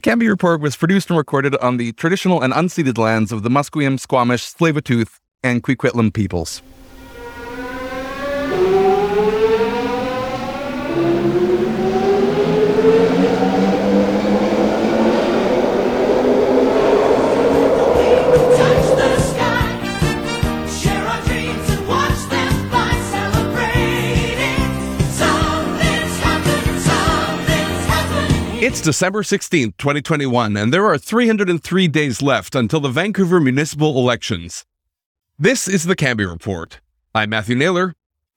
The Cambie Report was produced and recorded on the traditional and unceded lands of the Musqueam, Squamish, Tsleil-Waututh, and Quequitlam peoples. It's December 16, 2021, and there are 303 days left until the Vancouver municipal elections. This is the Cambie Report. I'm Matthew Naylor.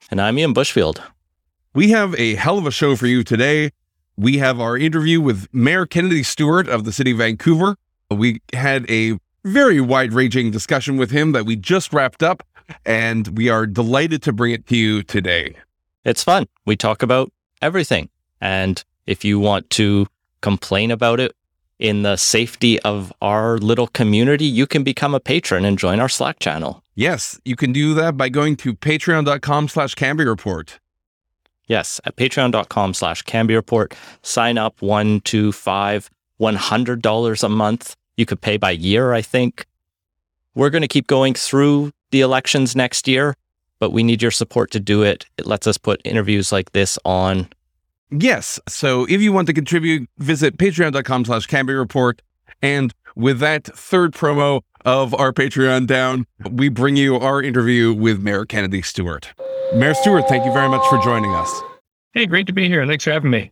And I'm Ian Bushfield. We have a hell of a show for you today. We have our interview with Mayor Kennedy Stewart of the city of Vancouver. We had a very wide-ranging discussion with him that we just wrapped up, and we are delighted to bring it to you today. It's fun. We talk about everything, and if you want to complain about it in the safety of our little community, you can become a patron and join our Slack channel. Yes, you can do that by going to patreon.com/CambieReport. Yes, at patreon.com/CambieReport. Sign up $1, $2, $5, $100 a month. You could pay by year, I think. We're going to keep going through the elections next year, but we need your support to do it. It lets us put interviews like this on. Yes. So if you want to contribute, visit patreon.com/CambieReport. And with that third promo of our Patreon down, we bring you our interview with Mayor Kennedy Stewart. Mayor Stewart, thank you very much for joining us. Hey, great to be here. Thanks for having me.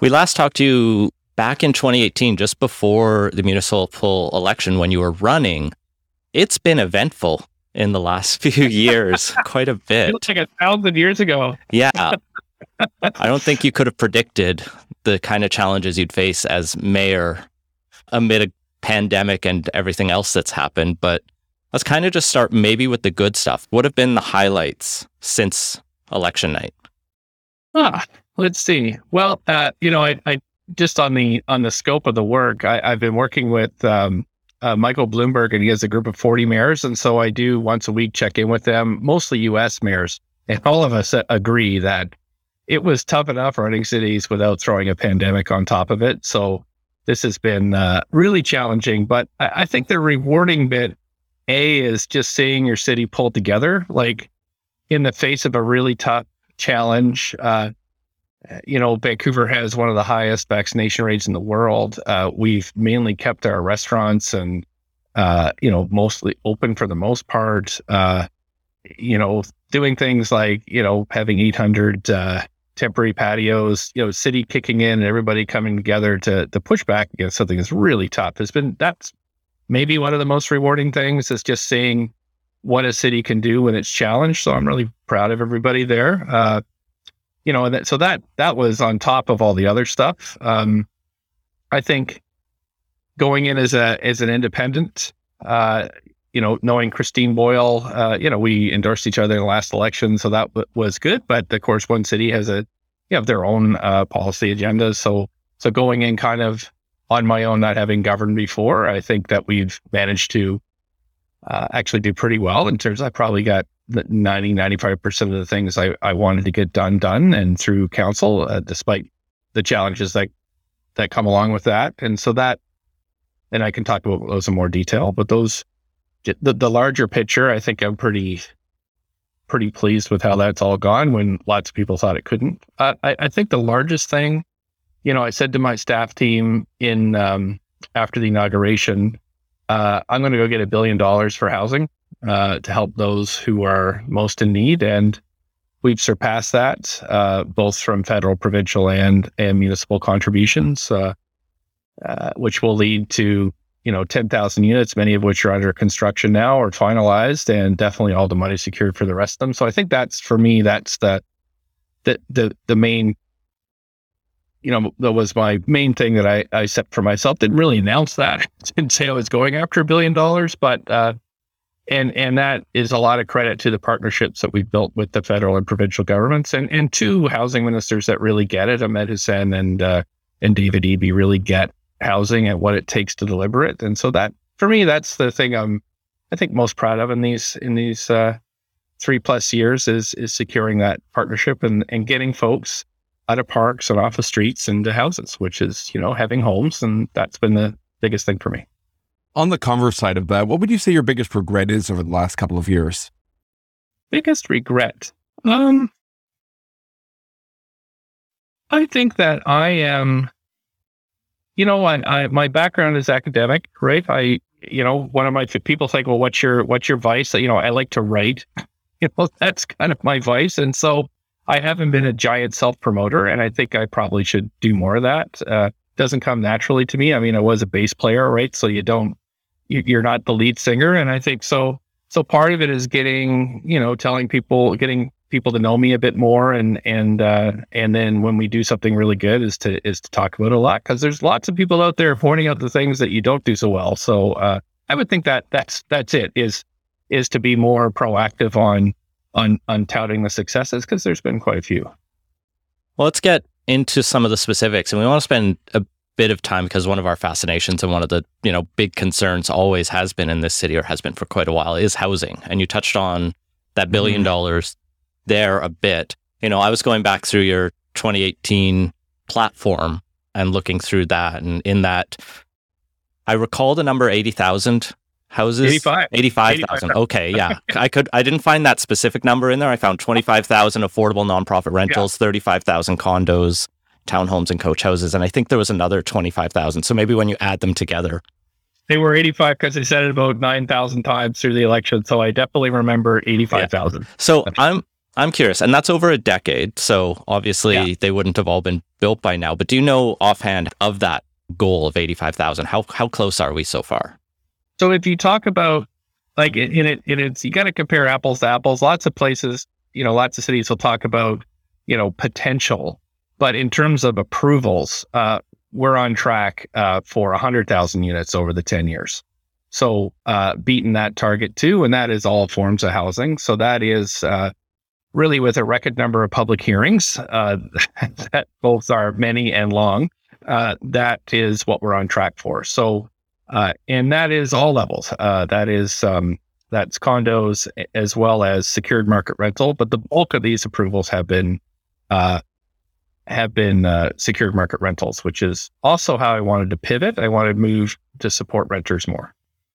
We last talked to you back in 2018, just before the municipal election when you were running. It's been eventful in the last few years, quite a bit. It feels like 1,000 years ago. Yeah. I don't think you could have predicted the kind of challenges you'd face as mayor amid a pandemic and everything else that's happened, but let's kind of just start maybe with the good stuff. What have been the highlights since election night? Let's see. Well, I just on the scope of the work, I've been working with Michael Bloomberg, and he has a group of 40 mayors, and so I do once a week check in with them, mostly U.S. mayors, and all of us agree that it was tough enough running cities without throwing a pandemic on top of it. So this has been really challenging, but I think the rewarding bit, is just seeing your city pulled together, like in the face of a really tough challenge. Vancouver has one of the highest vaccination rates in the world. We've mainly kept our restaurants and, mostly open for the most part, doing things like, having 800, temporary patios, city kicking in and everybody coming together to push back against something that's really tough. That's maybe one of the most rewarding things, is just seeing what a city can do when it's challenged. So I'm really proud of everybody there. So that was on top of all the other stuff. I think going in as an independent, knowing Christine Boyle, we endorsed each other in the last election, so that was good. But of course, one city has their own policy agendas. So going in kind of on my own, not having governed before, I think that we've managed to actually do pretty well in terms of, I probably got 90-95% of the things I wanted to get done, and through council, despite the challenges that come along with that. And so that, and I can talk about those in more detail, but those. The larger picture, I think I'm pretty pleased with how that's all gone when lots of people thought it couldn't. I think the largest thing, I said to my staff team in after the inauguration, I'm going to go get $1 billion for housing to help those who are most in need. And we've surpassed that, both from federal, provincial, and municipal contributions, which will lead to 10,000 units, many of which are under construction now or finalized, and definitely all the money secured for the rest of them. So I think that's, for me, that's the main, that was my main thing that I set for myself. Didn't really announce that. Didn't say I was going after $1 billion, but, and that is a lot of credit to the partnerships that we've built with the federal and provincial governments, and two housing ministers that really get it, Ahmed Hussen and David Eby, really get housing and what it takes to deliver it. And so that, for me, that's the thing I'm, I think, most proud of in these 3+ years is securing that partnership and getting folks out of parks and off of streets into houses, which is, you know, having homes. And that's been the biggest thing for me. On the converse side of that, what would you say your biggest regret is over the last couple of years? Biggest regret? I think that I am, you know, I my background is academic, right? I, you know, one of my people think, well, what's your vice? You know, I like to write. You know, that's kind of my vice. And so I haven't been a giant self-promoter, and I think I probably should do more of that. Doesn't come naturally to me. I mean, I was a bass player, right? So you're not the lead singer. And I think so part of it is getting, you know, getting people to know me a bit more. And then when we do something really good is to talk about it a lot, because there's lots of people out there pointing out the things that you don't do so well. So, I would think that that's it is to be more proactive on touting the successes, because there's been quite a few. Well, let's get into some of the specifics, and we want to spend a bit of time because one of our fascinations and one of the, you know, big concerns always has been in this city, or has been for quite a while, is housing. And you touched on that $1 billion there a bit. You know, I was going back through your 2018 platform and looking through that, and in that I recall the number 80,000 houses. 85,000. Okay, yeah. I didn't find that specific number in there. I found 25,000 affordable nonprofit rentals, yeah. 35,000 condos, townhomes and coach houses, and I think there was another 25,000. So maybe when you add them together, they were 85, because they said it about 9,000 times through the election. So I definitely remember 85,000. Yeah. So I'm curious, and that's over a decade. So obviously They wouldn't have all been built by now. But do you know offhand of that goal of 85,000? How close are we so far? So if you talk about, like, you got to compare apples to apples. Lots of places, you know, lots of cities will talk about, you know, potential, but in terms of approvals, we're on track for 100,000 units over the 10 years. So beating that target too, and that is all forms of housing. So that is really with a record number of public hearings, that both are many and long, that is what we're on track for. So. And that is all levels. That's condos as well as secured market rental. But the bulk of these approvals have been secured market rentals, which is also how I wanted to pivot. I wanted to move to support renters more.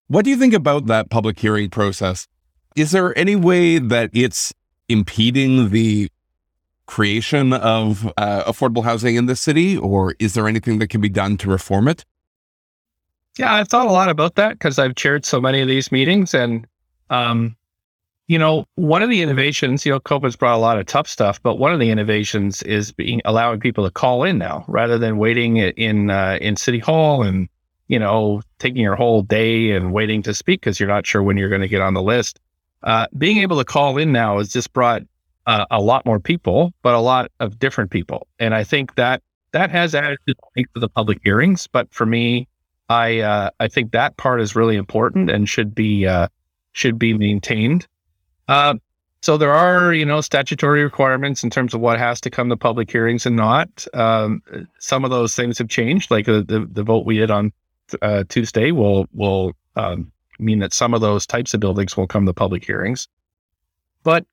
What do you think about that public hearing process? Is there any way that it's impeding the creation of affordable housing in the city, or is there anything that can be done to reform it? Yeah, I've thought a lot about that because I've chaired so many of these meetings. And, you know, one of the innovations, you know, COPE has brought a lot of tough stuff, but one of the innovations is allowing people to call in now rather than waiting in City Hall and, you know, taking your whole day and waiting to speak because you're not sure when you're going to get on the list. Being able to call in now has just brought a lot more people, but a lot of different people. And I think that has added to the public hearings. But for me, I think that part is really important and should be maintained. So there are, you know, statutory requirements in terms of what has to come to public hearings and not. Some of those things have changed, like the vote we did on Tuesday will mean that some of those types of buildings will come to public hearings. But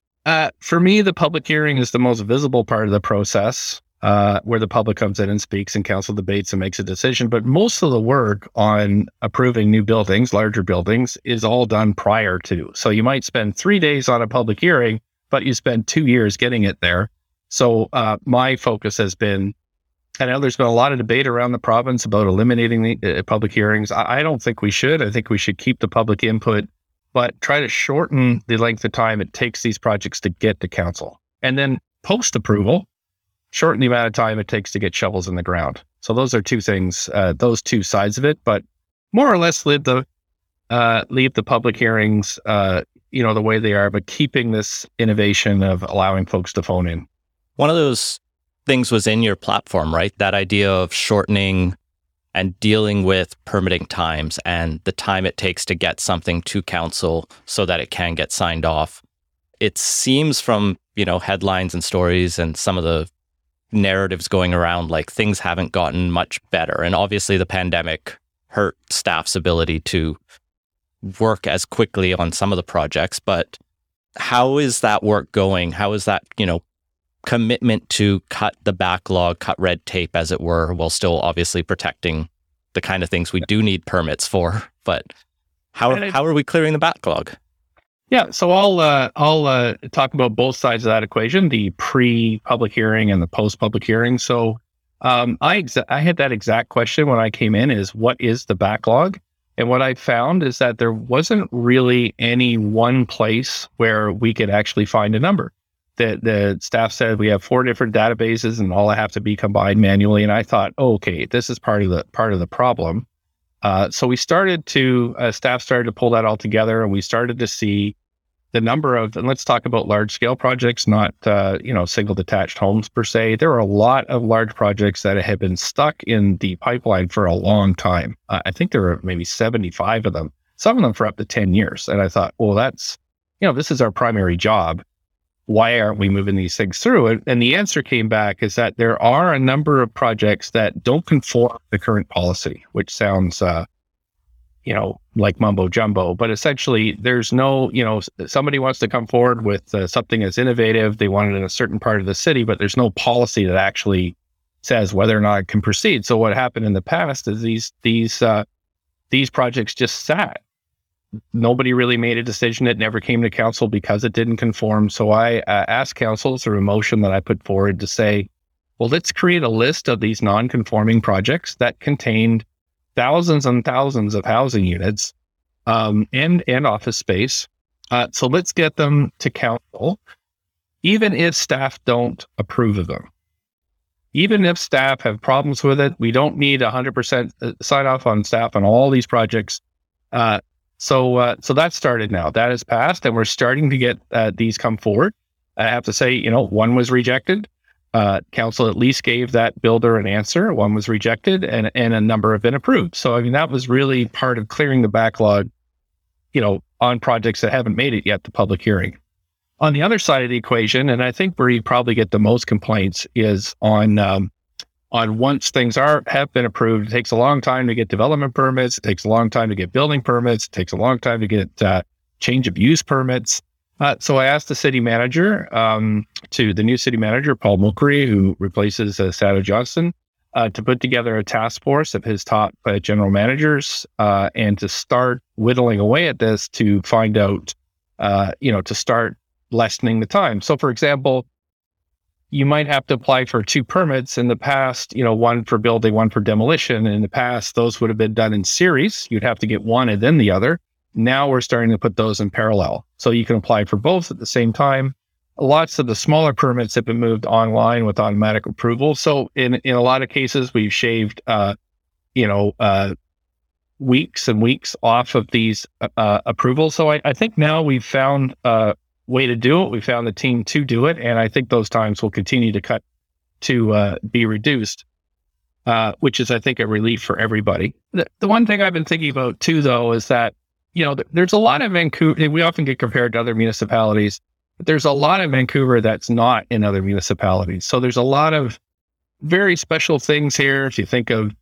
for me, the public hearing is the most visible part of the process. Where the public comes in and speaks and council debates and makes a decision. But most of the work on approving new buildings, larger buildings, is all done prior to. So you might spend 3 days on a public hearing, but you spend 2 years getting it there. So my focus has been, I know there's been a lot of debate around the province about eliminating the public hearings. I don't think we should. I think we should keep the public input, but try to shorten the length of time it takes these projects to get to council. And then post-approval, shorten the amount of time it takes to get shovels in the ground. So those are two things, those two sides of it, but more or less leave the public hearings, you know, the way they are, but keeping this innovation of allowing folks to phone in. One of those things was in your platform, right? That idea of shortening and dealing with permitting times and the time it takes to get something to council so that it can get signed off. It seems from, you know, headlines and stories and some of the narratives going around, like things haven't gotten much better. And obviously the pandemic hurt staff's ability to work as quickly on some of the projects, but how is that work going? How is that, you know, commitment to cut the backlog, cut red tape, as it were, while still obviously protecting the kind of things we do need permits for. But how are we clearing the backlog? Yeah, so I'll talk about both sides of that equation, the pre-public hearing and the post-public hearing. So I had that exact question when I came in, is what is the backlog? And what I found is that there wasn't really any one place where we could actually find a number. The staff said we have 4 different databases and all have to be combined manually. And I thought, okay, this is part of the problem. So we started to staff started to pull that all together, and we started to see the number of. And let's talk about large scale projects, not single detached homes per se. There are a lot of large projects that have been stuck in the pipeline for a long time. I think there were maybe 75 of them. Some of them for up to 10 years. And I thought, well, that's this is our primary job. Why aren't we moving these things through? And the answer came back is that there are a number of projects that don't conform to current policy, which sounds, like mumbo jumbo, but essentially there's no, somebody wants to come forward with something that's innovative. They want it in a certain part of the city, but there's no policy that actually says whether or not it can proceed. So what happened in the past is these projects just sat. Nobody really made a decision. It never came to council because it didn't conform. So I asked council through a motion that I put forward to say, well, let's create a list of these non-conforming projects that contained thousands and thousands of housing units and office space. So let's get them to council, even if staff don't approve of them. Even if staff have problems with it, we don't need 100% sign off on staff on all these projects. So that started now. That has passed, and we're starting to get these come forward. I have to say, one was rejected. Council at least gave that builder an answer. One was rejected, and a number have been approved. So, that was really part of clearing the backlog, on projects that haven't made it yet to public hearing. On the other side of the equation, and I think where you probably get the most complaints is on once things have been approved, it takes a long time to get development permits. It takes a long time to get building permits. It takes a long time to get change of use permits. So I asked the city manager, to the new city manager, Paul Mochrie, who replaces Sadhu Johnston, to put together a task force of his top general managers and to start whittling away at this to find out, to start lessening the time. So, for example, you might have to apply for 2 permits in the past, one for building, one for demolition. In the past, those would have been done in series. You'd have to get one and then the other. Now we're starting to put those in parallel. So you can apply for both at the same time. Lots of the smaller permits have been moved online with automatic approval. So in a lot of cases, we've shaved, weeks and weeks off of these approvals. So I think now we've found way to do it. We found the team to do it. And I think those times will continue to cut to be reduced, which is, I think, a relief for everybody. The one thing I've been thinking about too, though, is that, there's a lot of Vancouver, we often get compared to other municipalities, but there's a lot of Vancouver that's not in other municipalities. So there's a lot of very special things here. If you think of,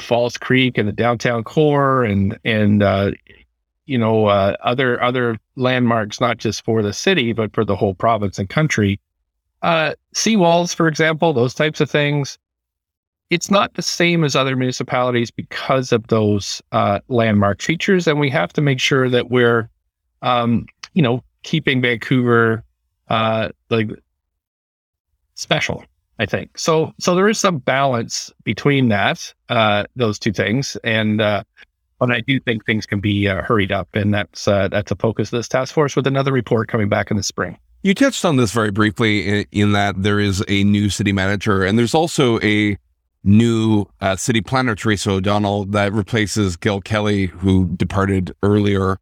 Falls Creek and the downtown core and other landmarks, not just for the city, but for the whole province and country. Seawalls, for example, those types of things. It's not the same as other municipalities because of those landmark features. And we have to make sure that we're, keeping Vancouver special, I think. So there is some balance between that, those two things. But I do think things can be hurried up, and that's a focus of this task force with another report coming back in the spring. You touched on this very briefly in that there is a new city manager, and there's also a new city planner, Teresa O'Donnell, that replaces Gil Kelly, who departed earlier.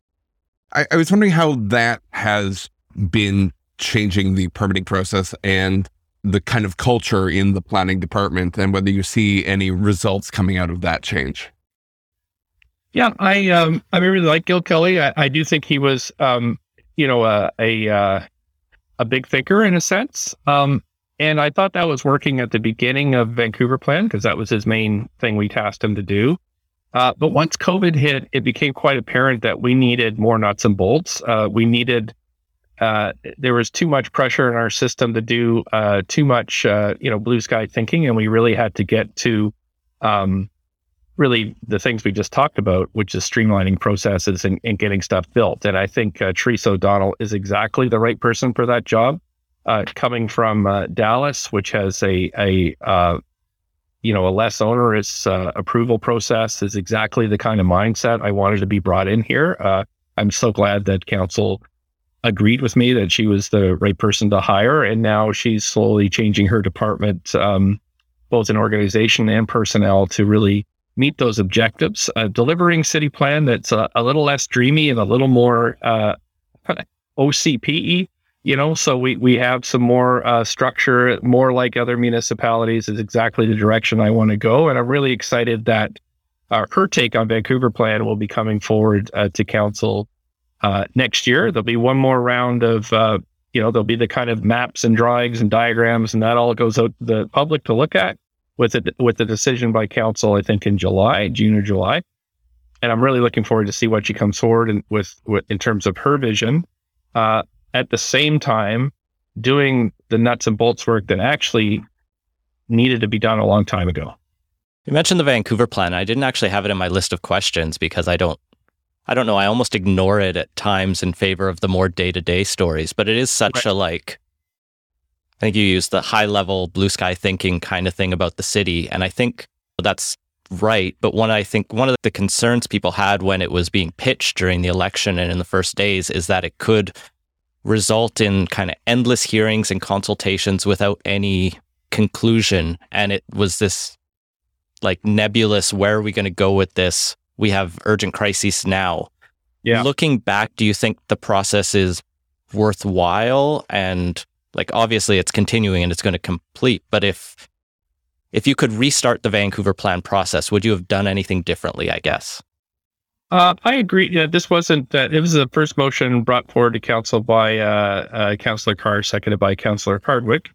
I was wondering how that has been changing the permitting process and the kind of culture in the planning department, and whether you see any results coming out of that change. Yeah, I really like Gil Kelly. I do think he was, a big thinker in a sense. And I thought that was working at the beginning of Vancouver Plan, because that was his main thing we tasked him to do. But once COVID hit, it became quite apparent that we needed more nuts and bolts. We needed there was too much pressure in our system to do too much, blue sky thinking. And we really had to get to really the things we just talked about, which is streamlining processes and getting stuff built. And I think Teresa O'Donnell is exactly the right person for that job, coming from Dallas, which has a less onerous approval process, is exactly the kind of mindset I wanted to be brought in here. I'm so glad that council agreed with me that she was the right person to hire. And now she's slowly changing her department, both in organization and personnel, to really meet those objectives, delivering city plan that's a little less dreamy and a little more OCPE, so we have some more structure, more like other municipalities, is exactly the direction I want to go. And I'm really excited that her take on Vancouver plan will be coming forward to council next year. There'll be one more round of, there'll be the kind of maps and drawings and diagrams, and that all goes out to the public to look at with the decision by council, I think in June or July. And I'm really looking forward to see what she comes forward with in terms of her vision. At the same time, doing the nuts and bolts work that actually needed to be done a long time ago. You mentioned the Vancouver plan. I didn't actually have it in my list of questions because I don't know. I almost ignore it at times in favor of the more day-to-day stories, but it is such right. I think you used the high-level blue sky thinking kind of thing about the city, and I think that's right. But one of the concerns people had when it was being pitched during the election and in the first days is that it could result in kind of endless hearings and consultations without any conclusion. And it was this nebulous, where are we going to go with this? We have urgent crises now. Yeah. Looking back, do you think the process is worthwhile? And obviously it's continuing and it's going to complete, but if you could restart the Vancouver plan process, would you have done anything differently, I guess? I agree. Yeah, it was the first motion brought forward to council by Councillor Carr, seconded by Councillor Hardwick.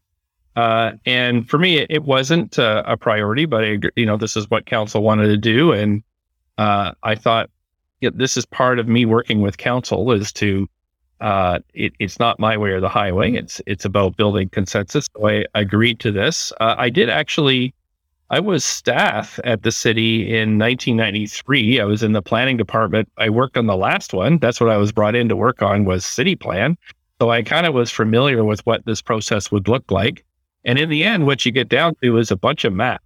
And for me, it wasn't a priority, but this is what council wanted to do. And I thought this is part of me working with council is to, it's not my way or the highway. It's about building consensus. So I agreed to this. I was staff at the city in 1993. I was in the planning department. I worked on the last one. That's what I was brought in to work on, was city plan. So I kind of was familiar with what this process would look like. And in the end, what you get down to is a bunch of maps.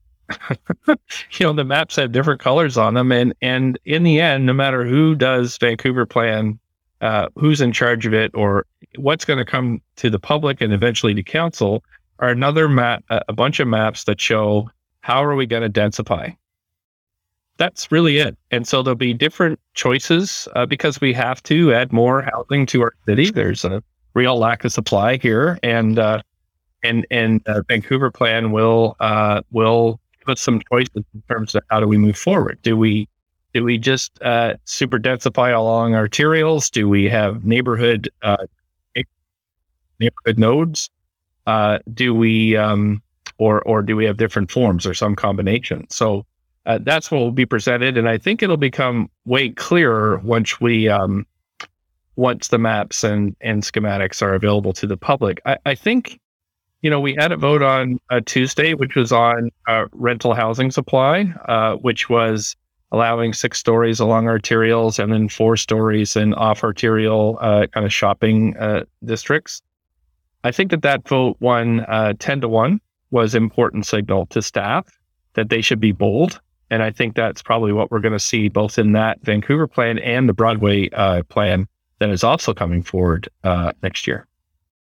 The maps have different colors on them. And in the end, no matter who does Vancouver plan, who's in charge of it, or what's going to come to the public and eventually to council, are a bunch of maps that show how are we going to densify. That's really it. And so there'll be different choices because we have to add more housing to our city. There's a real lack of supply here, and Vancouver plan will put some choices in terms of how do we move forward. Do we just super densify along arterials? Do we have neighborhood nodes? Do we or do we have different forms or some combination? So that's what will be presented, and I think it'll become way clearer once we once the maps and schematics are available to the public. I think we had a vote on Tuesday, which was on rental housing supply, which was allowing 6 stories along arterials and then 4 stories in off arterial kind of shopping districts. I think that vote won 10-1 was important signal to staff that they should be bold. And I think that's probably what we're going to see both in that Vancouver plan and the Broadway plan that is also coming forward next year.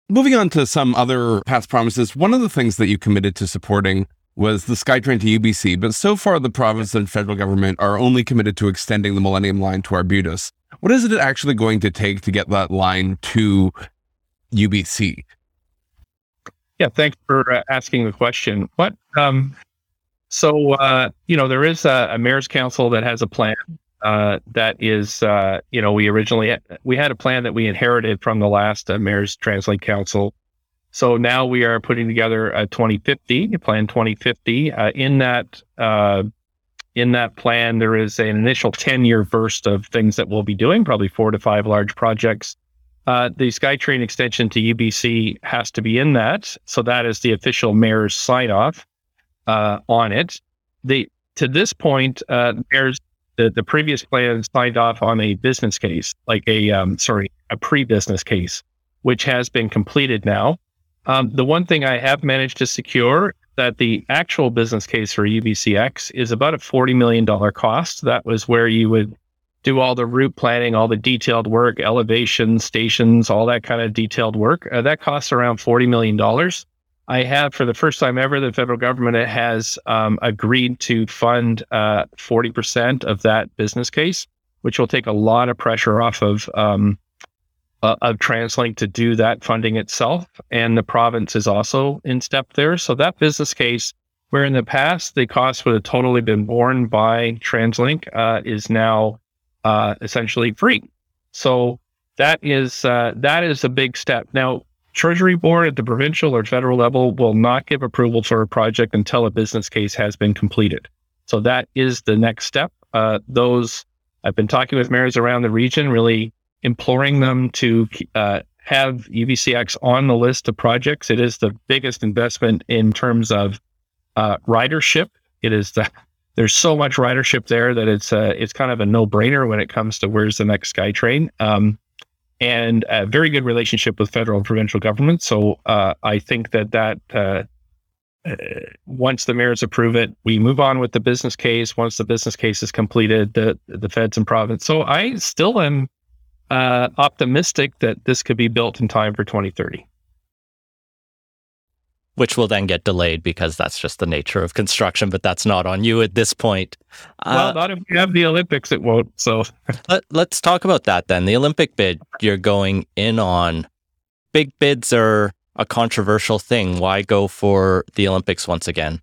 Moving on to some other past promises, one of the things that you committed to supporting was the SkyTrain to UBC, but so far the province and federal government are only committed to extending the Millennium Line to Arbutus. What is it actually going to take to get that line to UBC? Yeah, thanks for asking the question. What? There is a mayor's council that has a plan that is, we had a plan that we inherited from the last mayor's TransLink council. So now we are putting together a plan 2050. In that plan, there is an initial 10-year burst of things that we'll be doing, probably 4 to 5 large projects. The SkyTrain extension to UBC has to be in that. So that is the official mayor's sign-off on it. To this point, the previous plan signed off on a business case, like a pre-business case, which has been completed now. The one thing I have managed to secure that the actual business case for UBCX is about a $40 million cost. That was where you would do all the route planning, all the detailed work, elevations, stations, all that kind of detailed work. That costs around $40 million. I have, for the first time ever, the federal government has agreed to fund 40% of that business case, which will take a lot of pressure off of TransLink to do that funding itself. And the province is also in step there. So that business case, where in the past the cost would have totally been borne by TransLink, is now essentially free. So that is a big step. Now, Treasury Board at the provincial or federal level will not give approval for a project until a business case has been completed. So that is the next step. I've been talking with mayors around the region, really imploring them to have UBCX on the list of projects. It is the biggest investment in terms of ridership. There's so much ridership there that it's kind of a no-brainer when it comes to where's the next SkyTrain. And a very good relationship with federal and provincial government. So I think that once the mayors approve it, we move on with the business case. Once the business case is completed, the feds and province. So I still am optimistic that this could be built in time for 2030. Which will then get delayed because that's just the nature of construction, but that's not on you at this point. Well, not if you have the Olympics, it won't. So let's talk about that then. The Olympic bid you're going in on. Big bids are a controversial thing. Why go for the Olympics once again?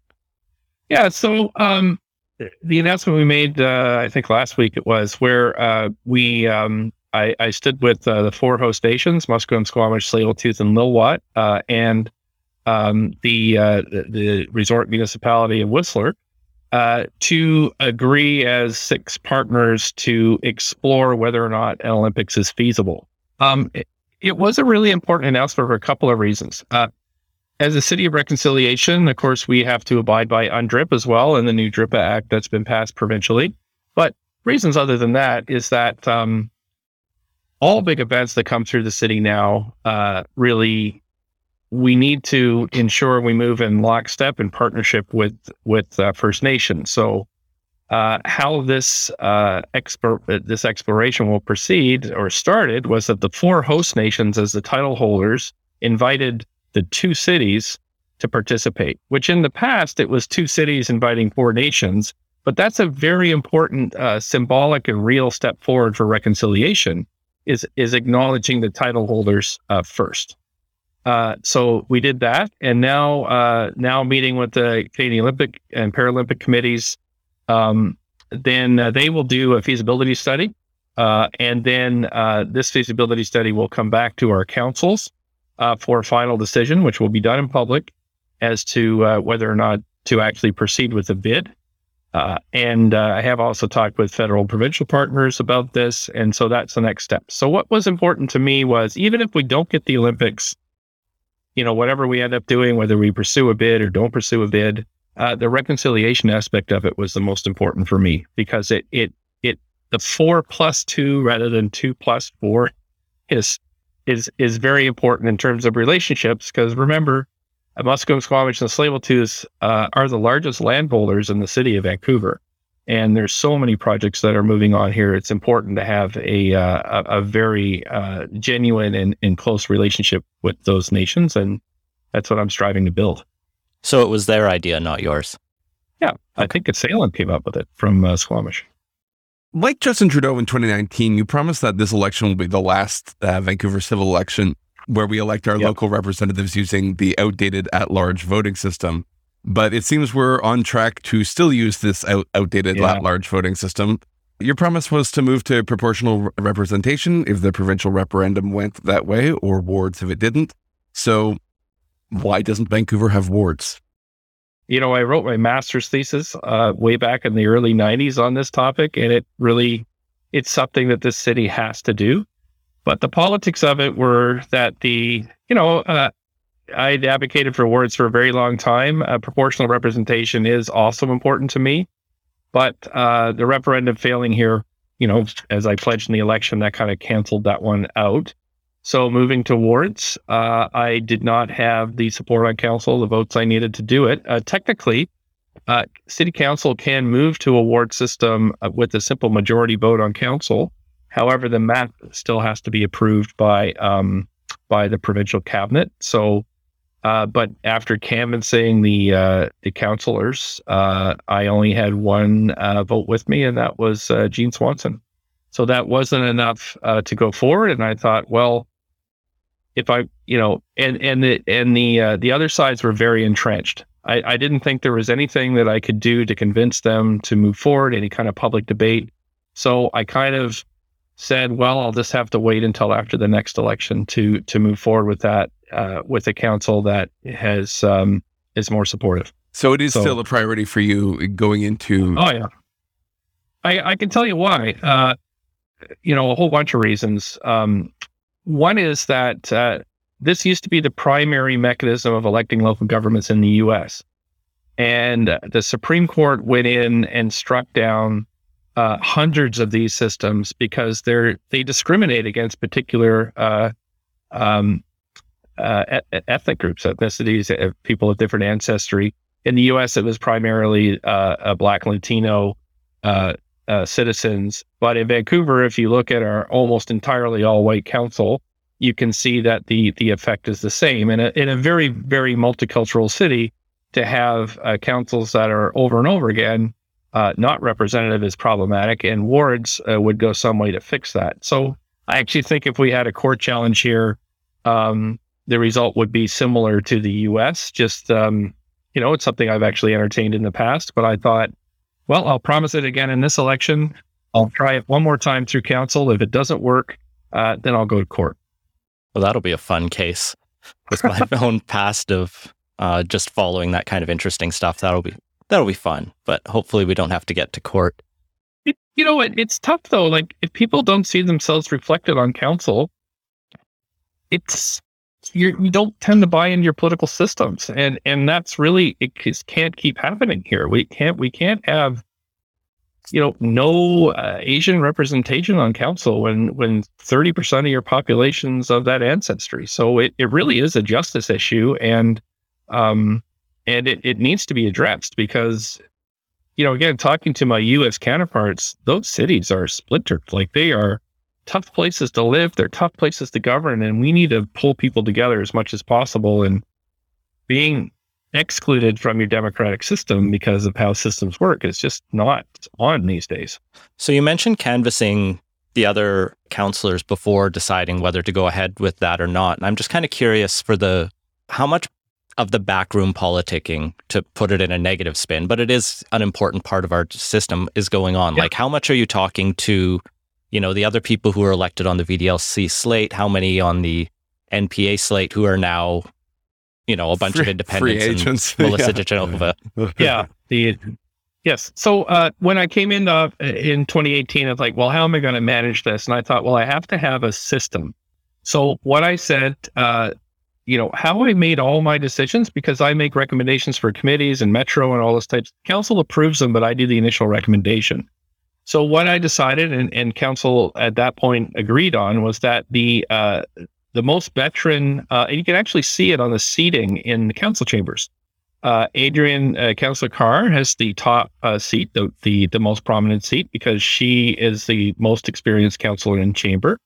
Yeah, so the announcement we made, I think last week it was, where I stood with the four host nations, Musqueam, Squamish, Tsleil-Waututh, and Lilwat, and the resort municipality of Whistler, to agree as six partners to explore whether or not an Olympics is feasible. It was a really important announcement for a couple of reasons. As a city of reconciliation, of course, we have to abide by UNDRIP as well and the new DRIPA Act that's been passed provincially. But reasons other than that is that all big events that come through the city now really... we need to ensure we move in lockstep in partnership with First Nations. So how this exploration will proceed or started was that the four host nations as the title holders invited the two cities to participate, which in the past it was two cities inviting four nations. But that's a very important symbolic and real step forward for reconciliation is acknowledging the title holders first. So we did that, and now meeting with the Canadian Olympic and Paralympic committees, then they will do a feasibility study, and then this feasibility study will come back to our councils for a final decision, which will be done in public, as to whether or not to actually proceed with the bid. And I have also talked with federal and provincial partners about this, and so that's the next step. So what was important to me was, even if we don't get the Olympics, whatever we end up doing, whether we pursue a bid or don't pursue a bid, the reconciliation aspect of it was the most important for me, because it the 4+2 rather than 2+4 is very important in terms of relationships. Because remember, Musqueam, Squamish, and Tsleil-Waututh are the largest landholders in the city of Vancouver, and there's so many projects that are moving on here. It's important to have a very genuine and close relationship with those nations, and that's what I'm striving to build. So it was their idea, not yours. Yeah, okay. I think it's Salem came up with it from Squamish. Like Justin Trudeau in 2019, you promised that this election will be the last Vancouver civil election where we elect our local representatives using the outdated at-large voting system. But it seems we're on track to still use this outdated at-large voting system. Your promise was to move to proportional representation if the provincial referendum went that way, or wards if it didn't. So why doesn't Vancouver have wards? I wrote my master's thesis way back in the early 90s on this topic, and it's something that this city has to do. But the politics of it were that I'd advocated for wards for a very long time. Proportional representation is also important to me. But the referendum failing here, as I pledged in the election, that kind of canceled that one out. So moving to wards, I did not have the support on council, the votes I needed to do it. Technically, city council can move to a ward system with a simple majority vote on council. However, the map still has to be approved by the provincial cabinet. So, but after canvassing the councillors, I only had one vote with me, and that was Gene Swanson. So that wasn't enough to go forward. And I thought, well, if I, the other sides were very entrenched. I didn't think there was anything that I could do to convince them to move forward, any kind of public debate. So I kind of said, well, I'll just have to wait until after the next election to move forward with that, with a council that has is more supportive. So it is still a priority for you going into... Oh, yeah. I can tell you why. A whole bunch of reasons. One is that this used to be the primary mechanism of electing local governments in the U.S. And the Supreme Court went in and struck down hundreds of these systems because they discriminate against particular ethnic groups, ethnicities, people of different ancestry. In the U.S., it was primarily Black, Latino citizens. But in Vancouver, if you look at our almost entirely all-white council, you can see that the effect is the same. In a very, very multicultural city, to have councils that are over and over again not representative is problematic, and wards would go some way to fix that. So I actually think if we had a court challenge here, the result would be similar to the U.S. Just, it's something I've actually entertained in the past, but I thought, well, I'll promise it again in this election. I'll try it one more time through council. If it doesn't work, then I'll go to court. Well, that'll be a fun case. With my own past of just following that kind of interesting stuff, that'll be fun. But hopefully, we don't have to get to court. It's tough though. Like if people don't see themselves reflected on council, you don't tend to buy into your political systems, and that's really it. Just can't keep happening here. We can't have no Asian representation on council when 30% of your population's of that ancestry. So it really is a justice issue, and it needs to be addressed because again, talking to my U.S. counterparts, those cities are splintered. Like they are tough places to live. They're tough places to govern, and we need to pull people together as much as possible. And being excluded from your democratic system because of how systems work is just not on these days. So you mentioned canvassing the other councillors before deciding whether to go ahead with that or not. And I'm just kind of curious how much of the backroom politicking, to put it in a negative spin, but it is an important part of our system, is going on. Yeah. Like how much are you talking to the other people who are elected on the VDLC slate, how many on the NPA slate who are now, a bunch of independents and agents. Melissa Genova. Yeah. Yes. So when I came in 2018, I was like, well, how am I going to manage this? And I thought, well, I have to have a system. So what I said, how I made all my decisions, because I make recommendations for committees and Metro and all those types. Council approves them, but I do the initial recommendation. So what I decided, and council at that point agreed on, was that the most veteran, and you can actually see it on the seating in the council chambers. Councillor Carr has the top seat, the most prominent seat, because she is the most experienced councillor in chamber.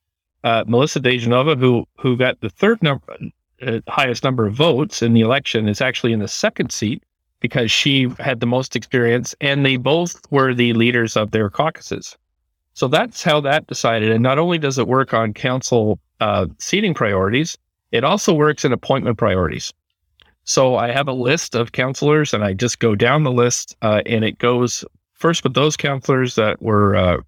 Melissa Genova, who got the highest number of votes in the election, is actually in the second seat, because she had the most experience, and they both were the leaders of their caucuses. So that's how that decided. And not only does it work on council seating priorities, it also works in appointment priorities. So I have a list of councillors, and I just go down the list, and it goes first with those councillors that were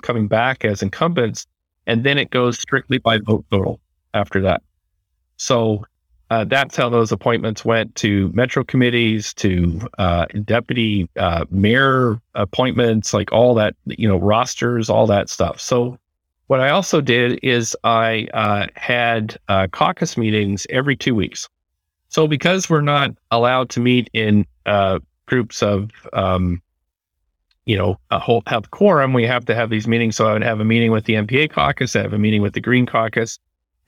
coming back as incumbents, and then it goes strictly by vote total after that. So that's how those appointments went to Metro committees, to deputy mayor appointments, like all that, rosters, all that stuff. So What I also did is I had caucus meetings every 2 weeks. So because we're not allowed to meet in groups of, have quorum, we have to have these meetings. So I would have a meeting with the NPA caucus, I have a meeting with the Green caucus,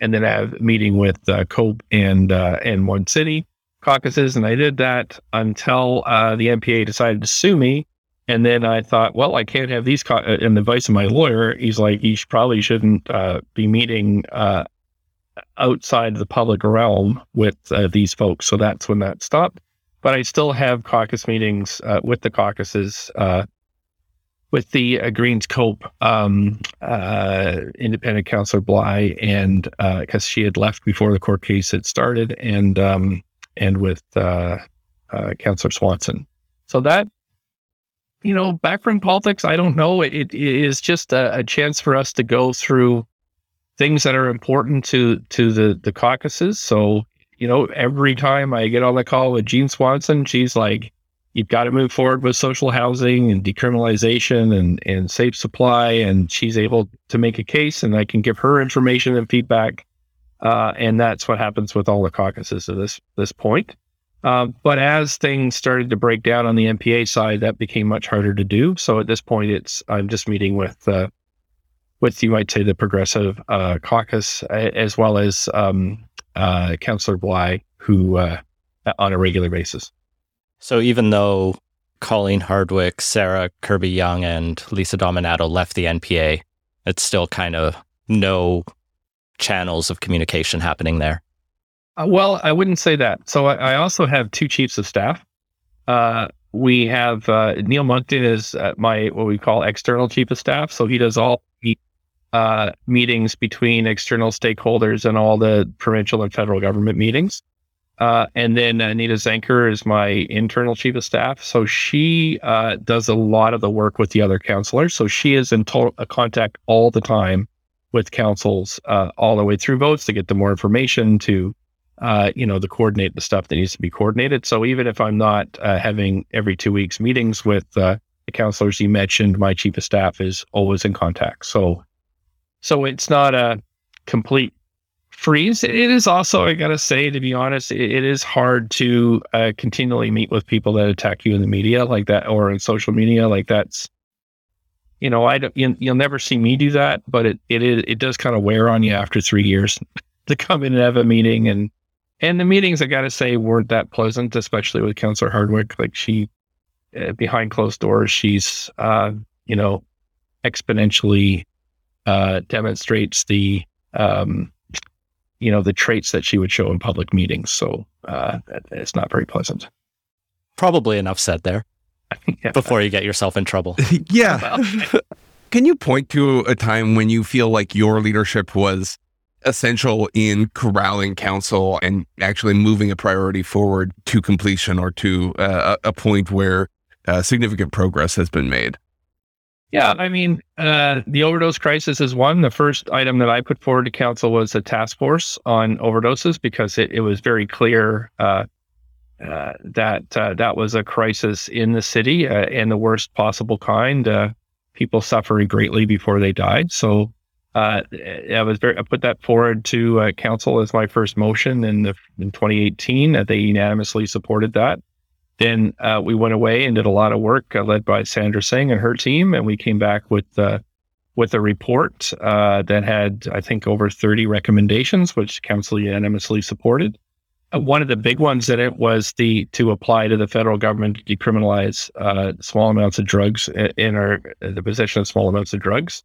and then I have a meeting with COPE and One City caucuses. And I did that until the NPA decided to sue me. And then I thought, well, I can't have these. And the advice of my lawyer, he's like, you probably shouldn't be meeting outside the public realm with these folks. So that's when that stopped. But I still have caucus meetings with the caucuses, with the Greens COPE, Independent Councillor Bly, and because she had left before the court case had started, and with Councillor Swanson. So that, back from politics, I don't know. It is just a chance for us to go through things that are important to the caucuses. So, every time I get on the call with Gene Swanson, she's like, you've got to move forward with social housing and decriminalization and safe supply. And she's able to make a case, and I can give her information and feedback. And that's what happens with all the caucuses at this point. But as things started to break down on the NPA side, that became much harder to do. So at this point, I'm just meeting with you might say the Progressive caucus, as well as Councillor Bly, who on a regular basis. So even though Colleen Hardwick, Sarah Kirby Young, and Lisa Dominato left the NPA, it's still kind of no channels of communication happening there. Well, I wouldn't say that. So I also have two chiefs of staff. We have Neil Moncton is my what we call external chief of staff. So he does all the meetings between external stakeholders and all the provincial and federal government meetings. And then Anita Zanker is my internal chief of staff. So she does a lot of the work with the other councillors. So she is in total contact all the time with councils all the way through votes to get them more information to to coordinate the stuff that needs to be coordinated. So even if I'm not having every 2 weeks meetings with the councillors you mentioned, my chief of staff is always in contact. So it's not a complete freeze. It is also, I got to say, to be honest, it is hard to continually meet with people that attack you in the media like that or in social media. Like that's, you'll never see me do that, but it does kind of wear on you after 3 years to come in and have a meeting. And the meetings, I got to say, weren't that pleasant, especially with Councillor Hardwick. Like she, behind closed doors, she's, exponentially demonstrates the, the traits that she would show in public meetings. So it's not very pleasant. Probably enough said there yeah. Before you get yourself in trouble. Yeah. Can you point to a time when you feel like your leadership was essential in corralling council and actually moving a priority forward to completion or to a point where significant progress has been made? Yeah, the overdose crisis is one. The first item that I put forward to council was a task force on overdoses because it was very clear that was a crisis in the city and the worst possible kind. People suffering greatly before they died. So I put that forward to council as my first motion in 2018. They unanimously supported that. Then we went away and did a lot of work led by Sandra Singh and her team, and we came back with a report that had, I think, over 30 recommendations, which council unanimously supported. One of the big ones in it was to apply to the federal government to decriminalize small amounts of drugs the possession of small amounts of drugs.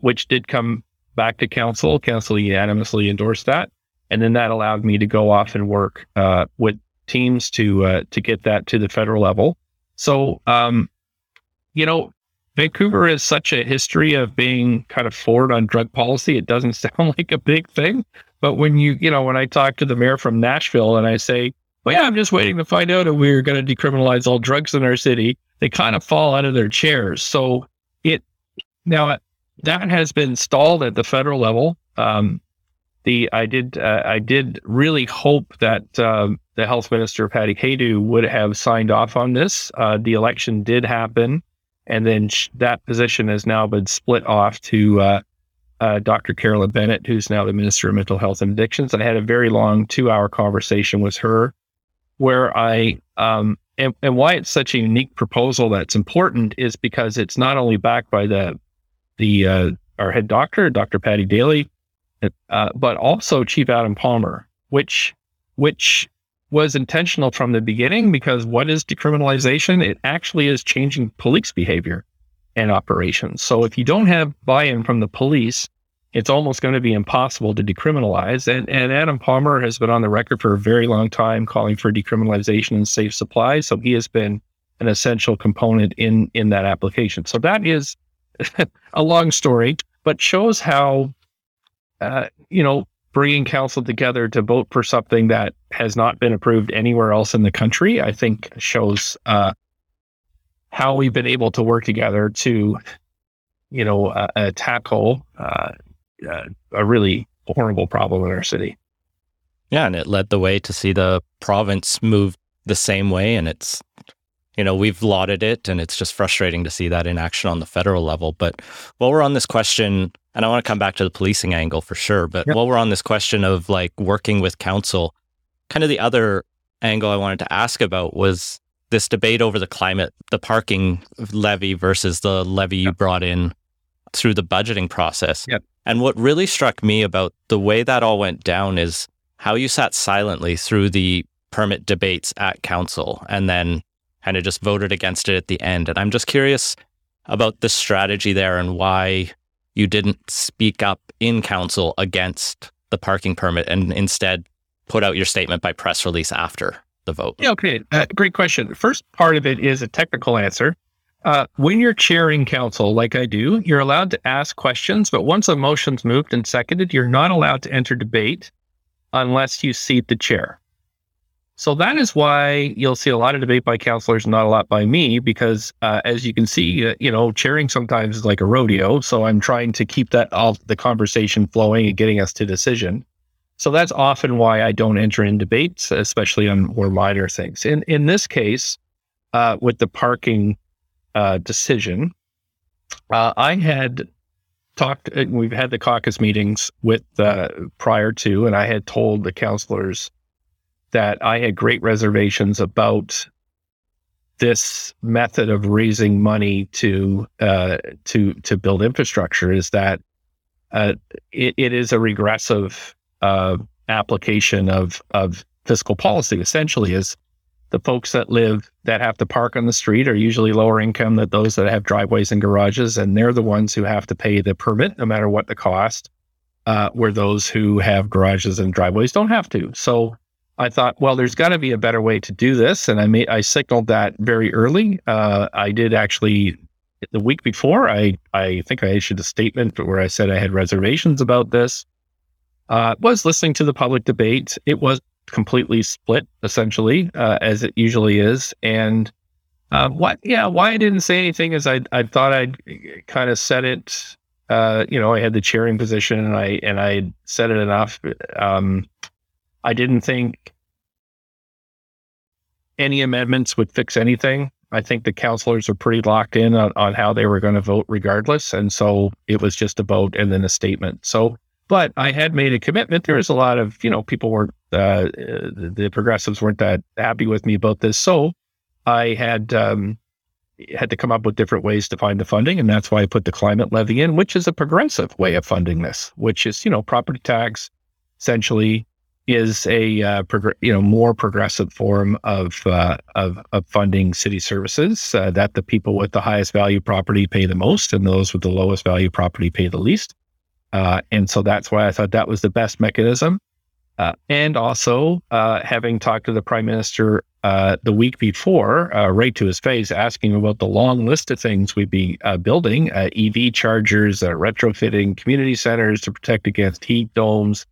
Which did come back to council. Council unanimously endorsed that. And then that allowed me to go off and work with teams to get that to the federal level. So, Vancouver is such a history of being kind of forward on drug policy. It doesn't sound like a big thing. But when when I talk to the mayor from Nashville and I say, well, yeah, I'm just waiting to find out if we're going to decriminalize all drugs in our city, they kind of fall out of their chairs. So that has been stalled at the federal level. I did really hope that the health minister Patty Haydu would have signed off on this. The election did happen, and then that position has now been split off to Dr. Carolyn Bennett, who's now the Minister of Mental Health and Addictions. I had a very long 2-hour conversation with her where I, and why it's such a unique proposal that's important is because it's not only backed by our head doctor, Dr. Patty Daly, but also Chief Adam Palmer, which was intentional from the beginning, because what is decriminalization? It actually is changing police behavior and operations. So if you don't have buy-in from the police, it's almost going to be impossible to decriminalize. And Adam Palmer has been on the record for a very long time calling for decriminalization and safe supply. So he has been an essential component in that application. So that is a long story, but shows how, bringing council together to vote for something that has not been approved anywhere else in the country, I think shows how we've been able to work together to, tackle a really horrible problem in our city. Yeah, and it led the way to see the province move the same way. And it's, we've lauded it, and it's just frustrating to see that in action on the federal level. But while we're on this question, and I want to come back to the policing angle for sure, but While we're on this question of like working with council, kind of the other angle I wanted to ask about was this debate over the climate, the parking levy versus the levy you brought in through the budgeting process. Yep. And what really struck me about the way that all went down is how you sat silently through the permit debates at council and then kind of just voted against it at the end. And I'm just curious about the strategy there and why you didn't speak up in council against the parking permit and instead put out your statement by press release after the vote. Yeah, okay. Great question. The first part of it is a technical answer. When you're chairing council, like I do, you're allowed to ask questions, but once a motion's moved and seconded, you're not allowed to enter debate unless you seat the chair. So that is why you'll see a lot of debate by councillors, not a lot by me, because as you can see, chairing sometimes is like a rodeo. So I'm trying to keep that all the conversation flowing and getting us to decision. So that's often why I don't enter in debates, especially on more minor things. In this case, with the parking decision, I had talked, and we've had the caucus meetings with prior to, and I had told the councillors that I had great reservations about this method of raising money to build infrastructure, is that it is a regressive application of fiscal policy. Essentially, is the folks that have to park on the street are usually lower income than those that have driveways and garages, and they're the ones who have to pay the permit, no matter what the cost, where those who have garages and driveways don't have to. So I thought, well, there's got to be a better way to do this, and I signaled that very early. I did actually, the week before, I think I issued a statement where I said I had reservations about this. Was listening to the public debate. It was completely split, essentially, as it usually is. And why I didn't say anything is I thought I'd kind of said it. I had the chairing position, and I said it enough. I didn't think any amendments would fix anything. I think the councillors were pretty locked in on how they were going to vote regardless. And so it was just a vote and then a statement. So, but I had made a commitment. There was a lot of, people weren't, the progressives weren't that happy with me about this. So I had to come up with different ways to find the funding. And that's why I put the climate levy in, which is a progressive way of funding this, which is, property tax essentially is a more progressive form of funding city services, that the people with the highest value property pay the most and those with the lowest value property pay the least. And so that's why I thought that was the best mechanism. And also, having talked to the Prime Minister the week before, right to his face, asking about the long list of things we'd be building, EV chargers, retrofitting community centers to protect against heat domes,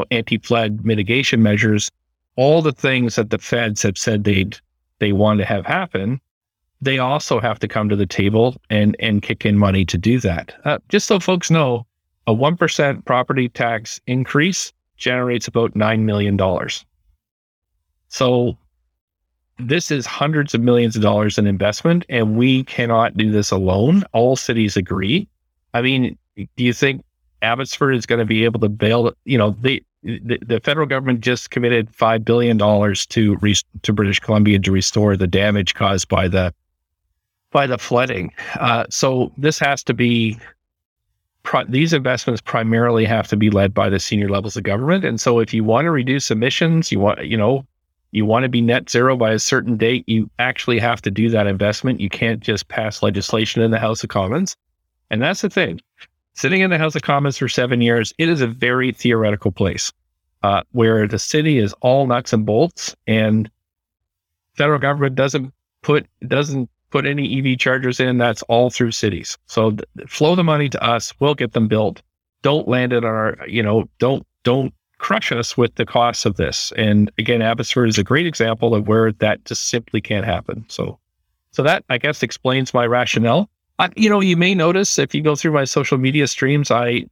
anti-flood mitigation measures, all the things that the feds have said they want to have happen, they also have to come to the table and kick in money to do that. Just so folks know, a 1% property tax increase generates about $9 million. So this is hundreds of millions of dollars in investment, and we cannot do this alone. All cities agree. I mean, do you think Abbotsford is going to be able to bail? You know, the federal government just committed $5 billion to British Columbia to restore the damage caused by the flooding. So this has to be, these investments primarily have to be led by the senior levels of government. And so if you want to reduce emissions, you want to be net zero by a certain date, you actually have to do that investment. You can't just pass legislation in the House of Commons. And that's the thing. Sitting in the House of Commons for 7 years, it is a very theoretical place where the city is all nuts and bolts, and federal government doesn't put any EV chargers in. That's all through cities. So flow the money to us. We'll get them built. Don't land it on our, don't crush us with the costs of this. And again, Abbotsford is a great example of where that just simply can't happen. So that, I guess, explains my rationale. You may notice if you go through my social media streams, I,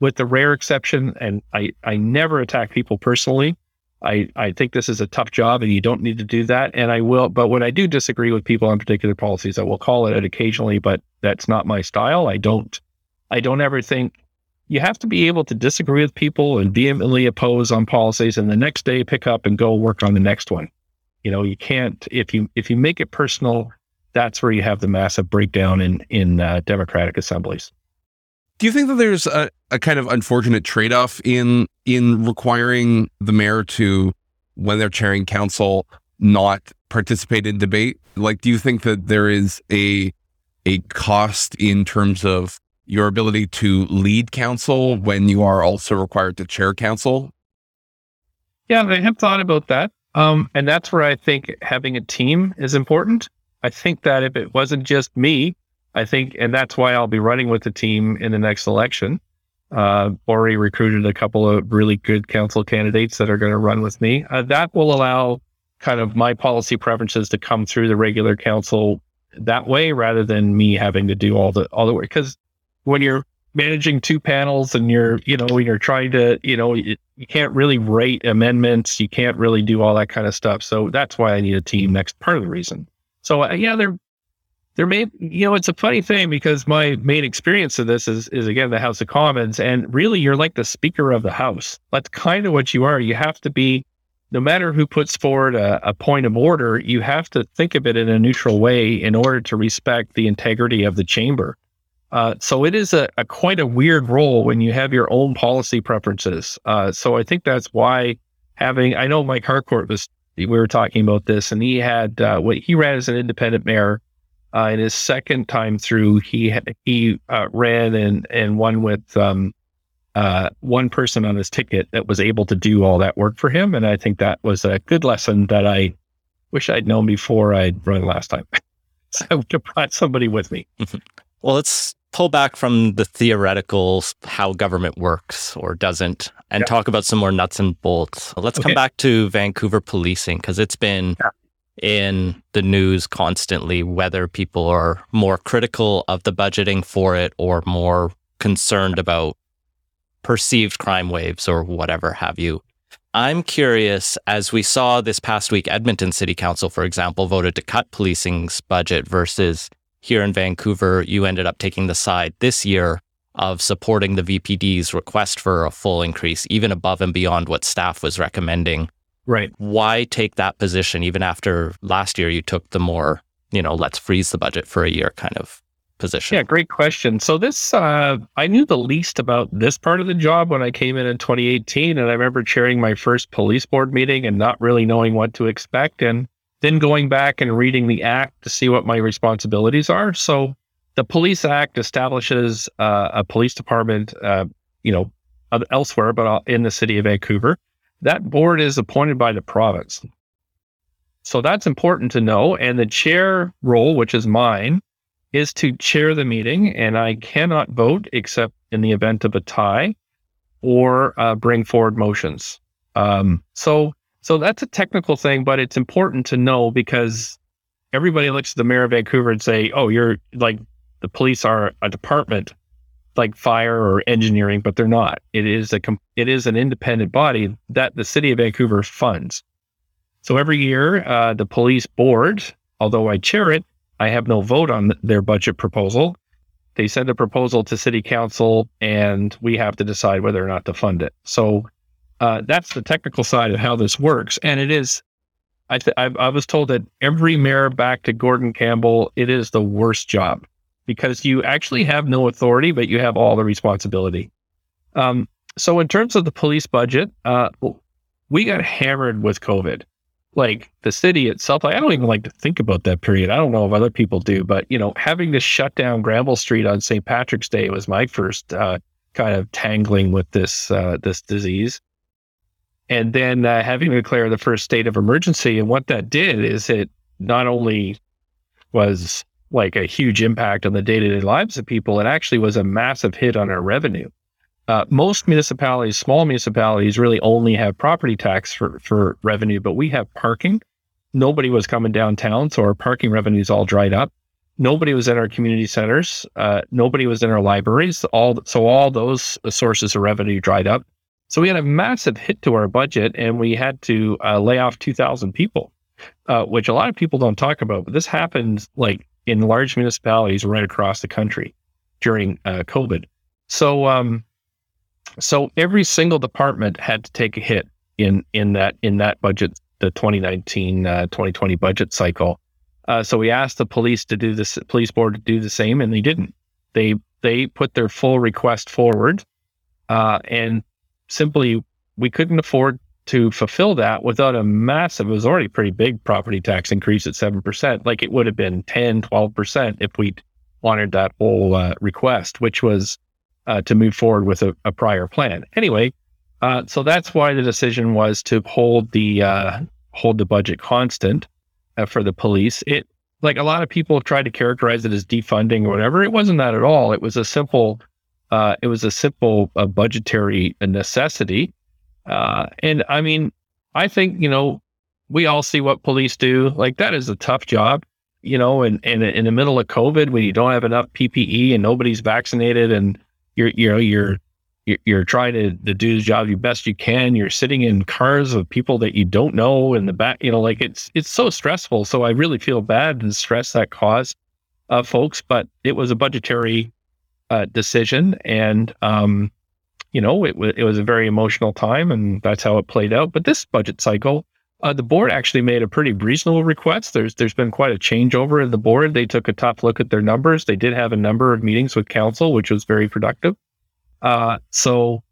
with the rare exception, and I never attack people personally. I think this is a tough job and you don't need to do that. And I will, but when I do disagree with people on particular policies, I will call it out occasionally, but that's not my style. I don't ever think you have to be able to disagree with people and vehemently oppose on policies and the next day pick up and go work on the next one. You can't, if you make it personal, that's where you have the massive breakdown in democratic assemblies. Do you think that there's a kind of unfortunate trade-off in requiring the mayor to, when they're chairing council, not participate in debate? Like, do you think that there is a cost in terms of your ability to lead council when you are also required to chair council? Yeah, I have thought about that. And that's where I think having a team is important. I think that if it wasn't just me, and that's why I'll be running with the team in the next election. Already recruited a couple of really good council candidates that are going to run with me. That will allow kind of my policy preferences to come through the regular council that way, rather than me having to do all the work. Because when you're managing two panels and you're trying to, you can't really write amendments. You can't really do all that kind of stuff. So that's why I need a team. That's part of the reason. So yeah, there may, it's a funny thing because my main experience of this is again, the House of Commons, and really you're like the Speaker of the House. That's kind of what you are. You have to be, no matter who puts forward a point of order, you have to think of it in a neutral way in order to respect the integrity of the chamber. So it is a quite a weird role when you have your own policy preferences. So I think that's why I know Mike Harcourt we were talking about this, and he had what he ran as an independent mayor. In his second time through, he ran and won with one person on his ticket that was able to do all that work for him. And I think that was a good lesson that I wish I'd known before I'd run last time. So I would have brought somebody with me. Mm-hmm. Well, let's pull back from the theoretical how government works or doesn't and talk about some more nuts and bolts. Let's come back to Vancouver policing, because it's been in the news constantly, whether people are more critical of the budgeting for it or more concerned about perceived crime waves or whatever have you. I'm curious, as we saw this past week, Edmonton City Council, for example, voted to cut policing's budget versus here in Vancouver, you ended up taking the side this year of supporting the VPD's request for a full increase, even above and beyond what staff was recommending. Right. Why take that position even after last year you took the more, let's freeze the budget for a year kind of position? Yeah, great question. So this, I knew the least about this part of the job when I came in 2018, and I remember chairing my first police board meeting and not really knowing what to expect. And then going back and reading the Act to see what my responsibilities are. So the Police Act establishes a police department, elsewhere, but in the city of Vancouver. That board is appointed by the province. So that's important to know. And the chair role, which is mine, is to chair the meeting. And I cannot vote except in the event of a tie or bring forward motions. So that's a technical thing, but it's important to know because everybody looks at the mayor of Vancouver and say, oh, you're like the police are a department like fire or engineering, but they're not. It is an independent body that the city of Vancouver funds. So every year, the police board, although I chair it, I have no vote on their budget proposal. They send a proposal to city council and we have to decide whether or not to fund it. So that's the technical side of how this works. And it is, I was told that every mayor back to Gordon Campbell, it is the worst job because you actually have no authority, but you have all the responsibility. So in terms of the police budget, we got hammered with COVID. Like the city itself, like, I don't even like to think about that period. I don't know if other people do, but you know, having to shut down Granville Street on St. Patrick's Day was my first kind of tangling with this disease. And then having to declare the first state of emergency. And what that did is it not only was like a huge impact on the day-to-day lives of people, it actually was a massive hit on our revenue. Most municipalities, small municipalities, really only have property tax for revenue, but we have parking. Nobody was coming downtown, so our parking revenues all dried up. Nobody was in our community centers. Nobody was in our libraries. So all those sources of revenue dried up. So we had a massive hit to our budget, and we had to lay off 2,000 people, which a lot of people don't talk about, but this happened like in large municipalities right across the country during COVID. So every single department had to take a hit in that budget, the 2019-2020 budget cycle. So we asked the police to do this, police board to do the same, and they didn't. They put their full request forward, and simply we couldn't afford to fulfill that without a massive, it was already pretty big property tax increase at 7%. Like it would have been 10, 12% if we'd honored that whole request, which was to move forward with a prior plan. Anyway, so that's why the decision was to hold the budget constant for the police. It, like a lot of people have tried to characterize it as defunding or whatever. It wasn't that at all. It was a simple, budgetary necessity. And I mean, I think, you know, we all see what police do. Like that is a tough job, you know, and in the middle of COVID when you don't have enough PPE and nobody's vaccinated and You're trying to do the job you best you can. You're sitting in cars of people that you don't know in the back, you know, like it's so stressful. So I really feel bad and stress that cause folks, but it was a budgetary decision. And, you know, it was a very emotional time and that's how it played out. But this budget cycle, the board actually made a pretty reasonable request. There's been quite a changeover in the board. They took a tough look at their numbers. They did have a number of meetings with council, which was very productive. So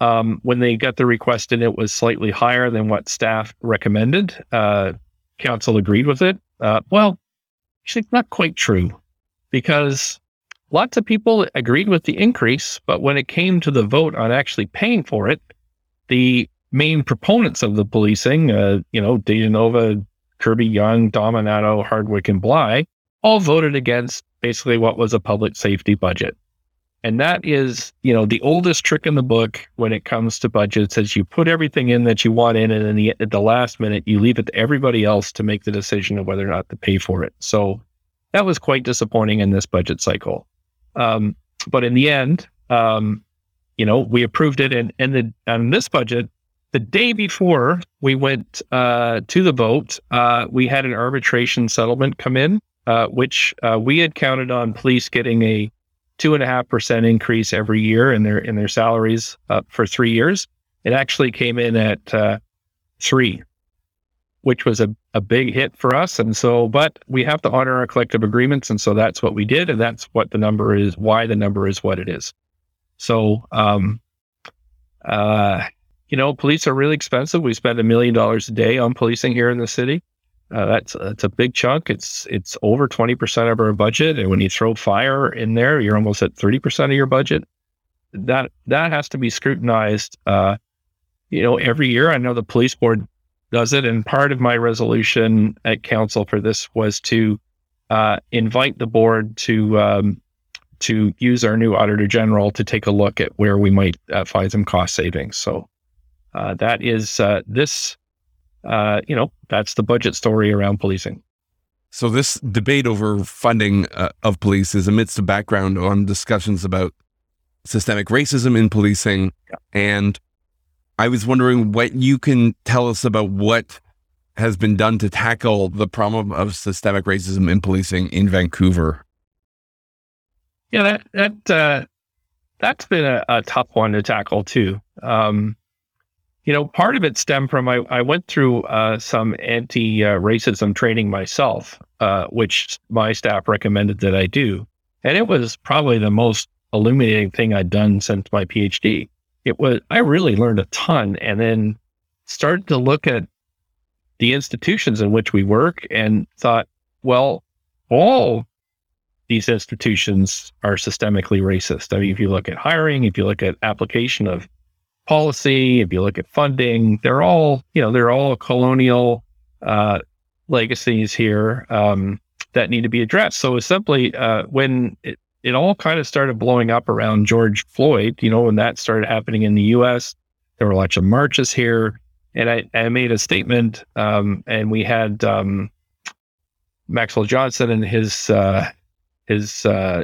when they got the request in, it was slightly higher than what staff recommended. Council agreed with it. Well, actually not quite true because lots of people agreed with the increase, but when it came to the vote on actually paying for it, the main proponents of the policing, you know, DeGenova, Kirby Young, Dominato, Hardwick, and Bly, all voted against basically what was a public safety budget. And that is, you know, the oldest trick in the book when it comes to budgets is you put everything in that you want in, and then at the last minute, you leave it to everybody else to make the decision of whether or not to pay for it. So that was quite disappointing in this budget cycle. But in the end, you know, we approved it and this budget, the day before we went to the vote, we had an arbitration settlement come in, which we had counted on police getting a 2.5% increase every year in their salaries for 3 years. It actually came in at 3%, which was a big hit for us. And so, but we have to honor our collective agreements, and so that's what we did, and that's what the number is. Why the number is what it is. So, you know, police are really expensive. We spend $1 million a day on policing here in the city. That's a big chunk. It's over 20% of our budget. And when you throw fire in there, you're almost at 30% of your budget. That has to be scrutinized, you know, every year. I know the police board does it. And part of my resolution at council for this was to invite the board to use our new Auditor General to take a look at where we might find some cost savings. So. That is this, you know, that's the budget story around policing. So this debate over funding of police is amidst a background on discussions about systemic racism in policing. Yeah. And I was wondering what you can tell us about what has been done to tackle the problem of systemic racism in policing in Vancouver. Yeah, that's been a tough one to tackle too. You know, part of it stemmed from I went through some anti-racism training myself, which my staff recommended that I do. And it was probably the most illuminating thing I'd done since my PhD. I really learned a ton, and then started to look at the institutions in which we work and thought, well, all these institutions are systemically racist. I mean, if you look at hiring, if you look at application of policy, if you look at funding, they're all colonial legacies here that need to be addressed. So it's simply when it all kind of started blowing up around George Floyd, when that started happening in the U.S., there were lots of marches here. And I made a statement, and we had Maxwell Johnson and his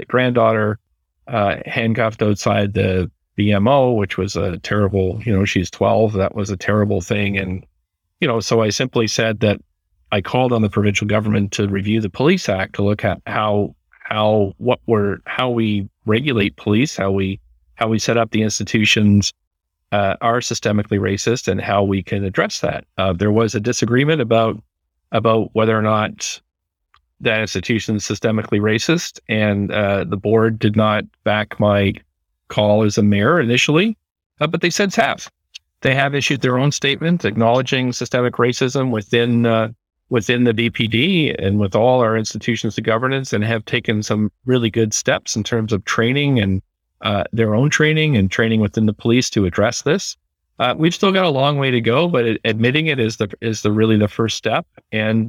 granddaughter handcuffed outside the BMO, which was a terrible, she's 12. That was a terrible thing. And, so I simply said that I called on the provincial government to review the Police Act to look at how we regulate police, how we set up the institutions are systemically racist and how we can address that. There was a disagreement about whether or not that institution is systemically racist, and the board did not back my call as a mayor initially, but they since have. They have issued their own statement acknowledging systemic racism within the BPD and with all our institutions of governance, and have taken some really good steps in terms of training and their own training and training within the police to address this. We've still got a long way to go, but admitting it is really the first step, and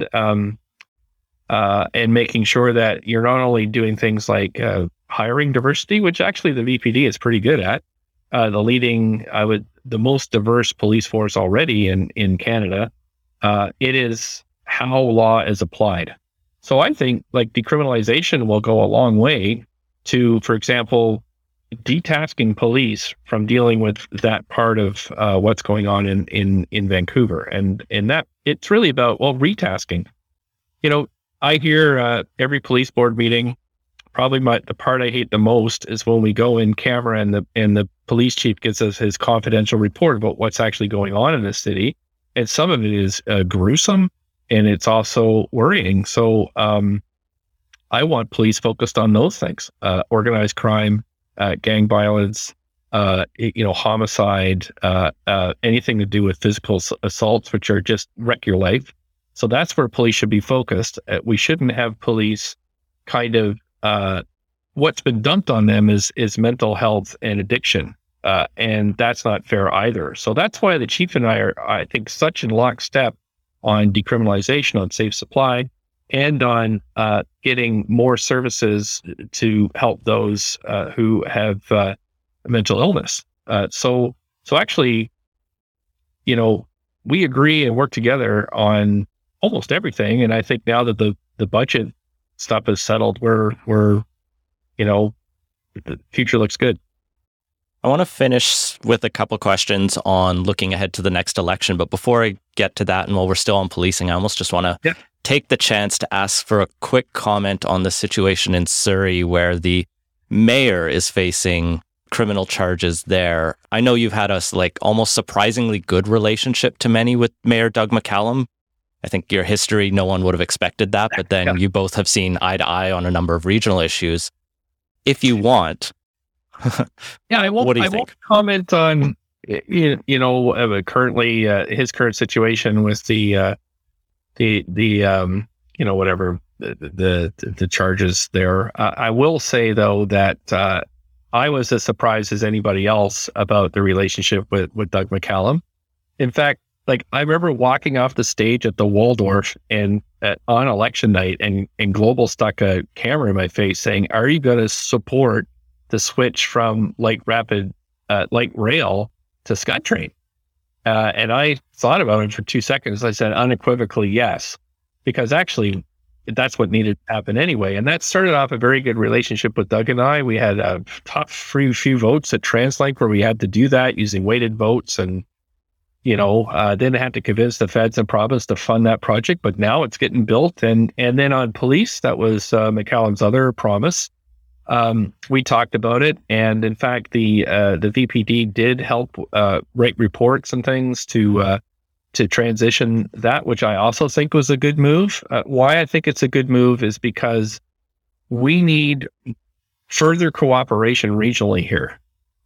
making sure that you're not only doing things like hiring diversity, which actually the BPD is pretty good at, the most diverse police force already in Canada. It is how law is applied. So I think like decriminalization will go a long way to, for example, detasking police from dealing with that part of what's going on in Vancouver. And that it's really about, retasking. I hear every police board meeting, probably the part I hate the most is when we go in camera and the police chief gives us his confidential report about what's actually going on in the city. And some of it is gruesome, and it's also worrying. So I want police focused on those things, organized crime, gang violence, homicide, anything to do with physical assaults, which are just wreck your life. So that's where police should be focused. We shouldn't have police kind of what's been dumped on them is mental health and addiction. And that's not fair either. So that's why the chief and I are, I think, such in lockstep on decriminalization, on safe supply, and on getting more services to help those who have mental illness. So actually, we agree and work together on almost everything. And I think now that the budget stuff is settled, we're the future looks good. I want to finish with a couple questions on looking ahead to the next election. But before I get to that, and while we're still on policing, I almost just want to take the chance to ask for a quick comment on the situation in Surrey, where the mayor is facing criminal charges there. I know you've had almost surprisingly good relationship to many with Mayor Doug McCallum. I think your history, no one would have expected that, but then you both have seen eye to eye on a number of regional issues. If you want... I won't comment on currently his current situation with the charges there. I will say though that I was as surprised as anybody else about the relationship with Doug McCallum. In fact, I remember walking off the stage at the Waldorf and on election night, and Global stuck a camera in my face saying, "Are you going to support the switch from light rail to SkyTrain?" And I thought about it for 2 seconds. I said unequivocally yes, because actually that's what needed to happen anyway. And that started off a very good relationship with Doug and I. We had a tough few votes at TransLink where we had to do that using weighted votes, and then had to convince the feds and province to fund that project. But now it's getting built, and then on police, that was McCallum's other promise. We talked about it, and in fact, the VPD did help write reports and things to transition that, which I also think was a good move. Why I think it's a good move is because we need further cooperation regionally here.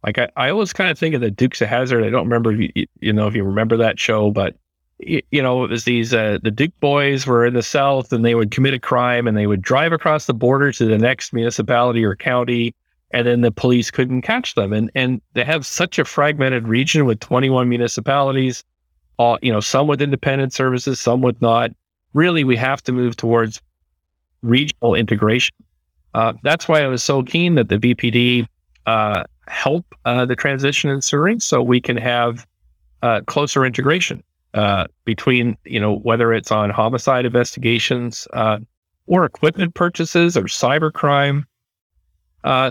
Like I always kind of think of the Dukes of Hazzard. I don't remember if you remember that show, but it was these the Duke boys were in the South, and they would commit a crime, and they would drive across the border to the next municipality or county, and then the police couldn't catch them. And they have such a fragmented region with 21 municipalities, all some with independent services, some with not. Really, we have to move towards regional integration. That's why I was so keen that the VPD help the transition in Surrey, so we can have closer integration between, whether it's on homicide investigations or equipment purchases or cybercrime.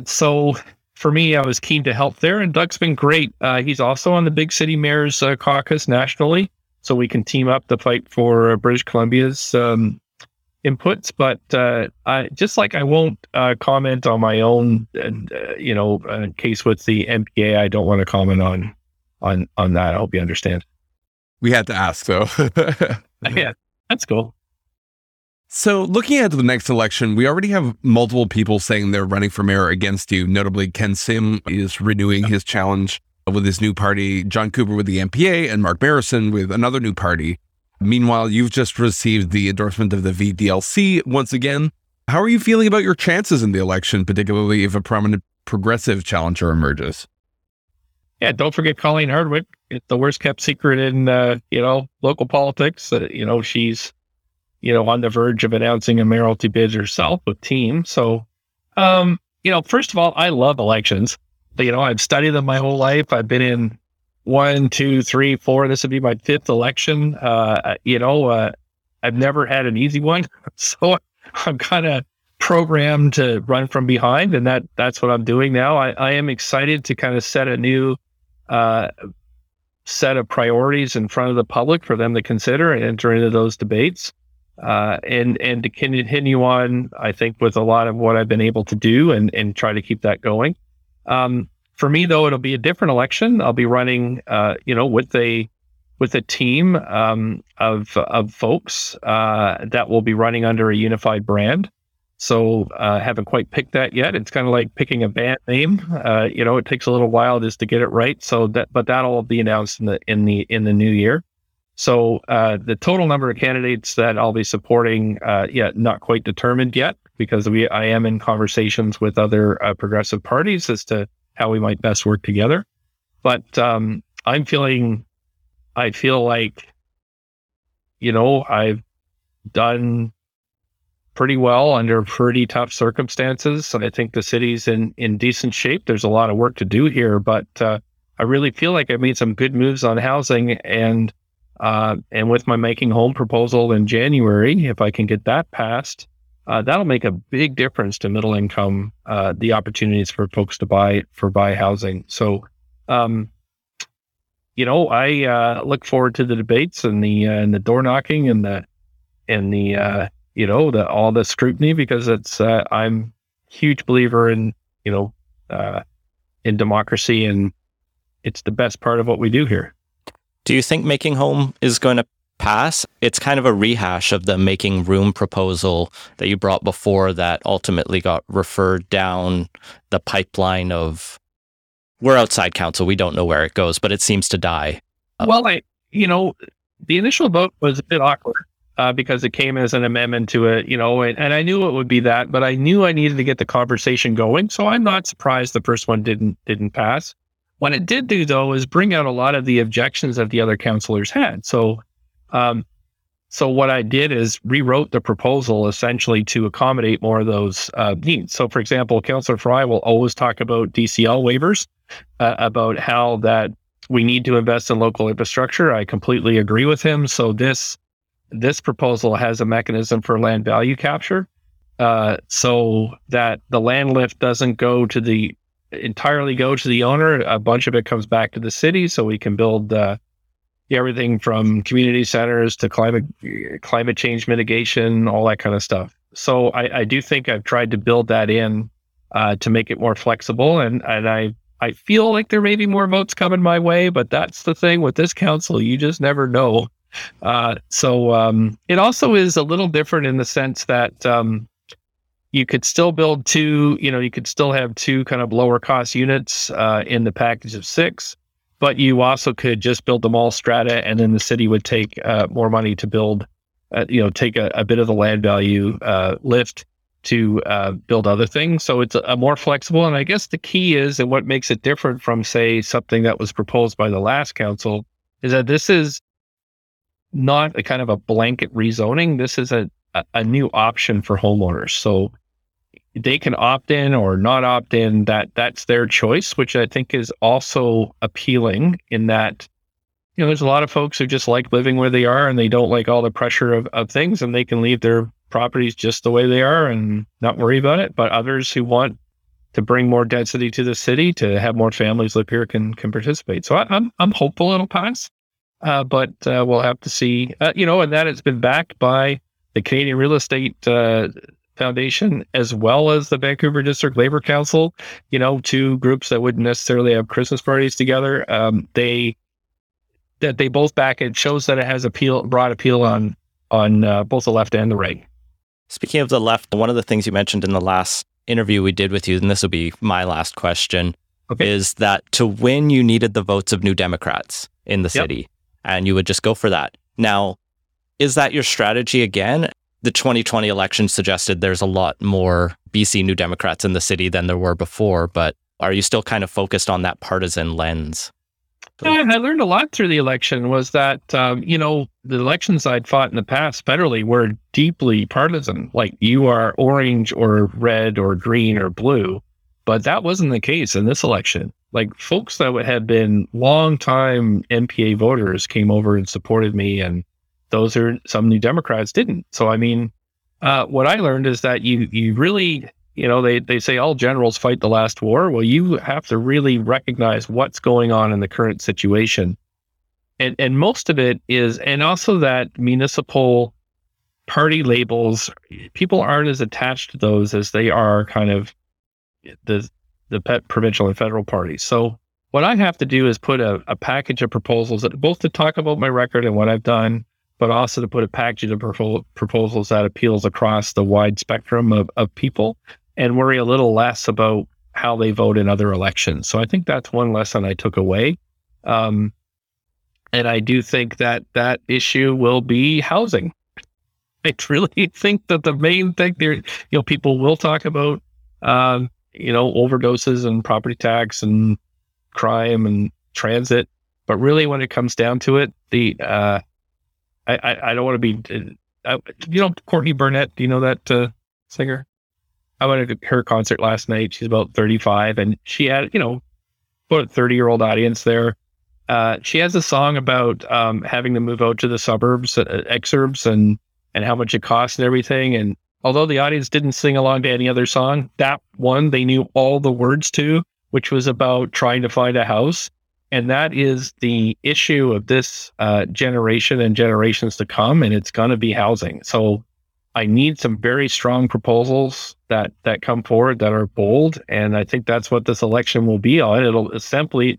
So for me, I was keen to help there, and Doug's been great. He's also on the Big City Mayors Caucus nationally, so we can team up to fight for British Columbia's inputs. But I won't comment on my own, case with the NPA, I don't want to comment on that. I hope you understand. We had to ask, though. Yeah, that's cool. So looking at the next election, we already have multiple people saying they're running for mayor against you. Notably, Ken Sim is renewing his challenge with his new party, John Cooper with the NPA, and Mark Barrison with another new party. Meanwhile, you've just received the endorsement of the VDLC once again. How are you feeling about your chances in the election, particularly if a prominent progressive challenger emerges? Yeah, don't forget Colleen Hardwick. It's the worst kept secret in, local politics. She's, on the verge of announcing a mayoralty bid herself with team. So, first of all, I love elections. I've studied them my whole life. I've been in 1, 2, 3, 4. This would be my 5th election. I've never had an easy one. So I'm kind of programmed to run from behind, and that's what I'm doing now. I am excited to kind of set a new set of priorities in front of the public for them to consider and enter into those debates. And to continue on, I think, with a lot of what I've been able to do and try to keep that going. For me, though, it'll be a different election. I'll be running, with a team of folks that will be running under a unified brand. So I haven't quite picked that yet. It's kind of like picking a band name. It takes a little while just to get it right. So that'll be announced in the new year. So the total number of candidates that I'll be supporting, not quite determined yet, because I am in conversations with other progressive parties as to how we might best work together. But I feel like, I've done pretty well under pretty tough circumstances. And I think the city's in decent shape. There's a lot of work to do here, but I really feel like I made some good moves on housing, and with my Making Home proposal in January, if I can get that passed, that'll make a big difference to middle income, the opportunities for folks to buy housing. So, I look forward to the debates and the door knocking and all the scrutiny, because it's I'm a huge believer in democracy, and it's the best part of what we do here. Do you think Making Home is going to pass? It's kind of a rehash of the Making Room proposal that you brought before that ultimately got referred down the pipeline of, we're outside council, we don't know where it goes, but it seems to die. Well, the initial vote was a bit awkward because it came as an amendment to it, and I knew it would be that, but I knew I needed to get the conversation going. So I'm not surprised the first one didn't pass. What it did do, though, is bring out a lot of the objections that the other councillors had. So, so what I did is rewrote the proposal essentially to accommodate more of those needs. So, for example, Councillor Fry will always talk about DCL waivers, about how that we need to invest in local infrastructure. I completely agree with him. So this proposal has a mechanism for land value capture, so that the land lift doesn't entirely go to the owner. A bunch of it comes back to the city, so we can build everything from community centers to climate change mitigation, all that kind of stuff. So I do think I've tried to build that in to make it more flexible. And I feel like there may be more votes coming my way, but that's the thing with this council. You just never know. So it also is a little different in the sense that you could still build two, you could still have two kind of lower cost units in the package of six, but you also could just build them all strata, and then the city would take more money to build, take a bit of the land value lift to build other things. So it's a more flexible. And I guess the key is, and what makes it different from, say, something that was proposed by the last council, is that this is not a kind of a blanket rezoning. This is a new option for homeowners. So they can opt in or not opt in. That's their choice, which I think is also appealing in that, there's a lot of folks who just like living where they are and they don't like all the pressure of things, and they can leave their properties just the way they are and not worry about it. But others who want to bring more density to the city, to have more families live here, can participate. So I'm hopeful it'll pass. But we'll have to see, and that it's been backed by the Canadian Real Estate Foundation, as well as the Vancouver District Labor Council, two groups that wouldn't necessarily have Christmas parties together. They both back it, shows that it has broad appeal on both the left and the right. Speaking of the left, one of the things you mentioned in the last interview we did with you, and this will be my last question, okay, is that to win, you needed the votes of New Democrats in the city. Yep. And you would just go for that. Now, is that your strategy again? The 2020 election suggested there's a lot more BC New Democrats in the city than there were before, but are you still kind of focused on that partisan lens? Yeah, I learned a lot through the election was that, the elections I'd fought in the past federally were deeply partisan. Like, you are orange or red or green or blue, but that wasn't the case in this election. Like, folks that would have been longtime NPA voters came over and supported me, and those are some New Democrats didn't. So, what I learned is that you really, they say all generals fight the last war. Well, you have to really recognize what's going on in the current situation. And most of it is, and also that municipal party labels, people aren't as attached to those as they are kind of the provincial and federal parties. So what I have to do is put a package of proposals that both to talk about my record and what I've done, but also to put a package of proposals that appeals across the wide spectrum of people, and worry a little less about how they vote in other elections. So I think that's one lesson I took away. And I do think that issue will be housing. I truly think that the main thing there, people will talk about, overdoses and property tax and crime and transit. But really, when it comes down to it, I don't want to be, Courtney Barnett, do you know that singer? I went to her concert last night. She's about 35, and she had, about a 30-year-old audience there. She has a song about having to move out to the suburbs, exurbs, and how much it costs and everything. And although the audience didn't sing along to any other song, that one they knew all the words to, which was about trying to find a house. And that is the issue of this generation and generations to come, and it's going to be housing. So I need some very strong proposals that come forward that are bold, and I think that's what this election will be on. It'll simply be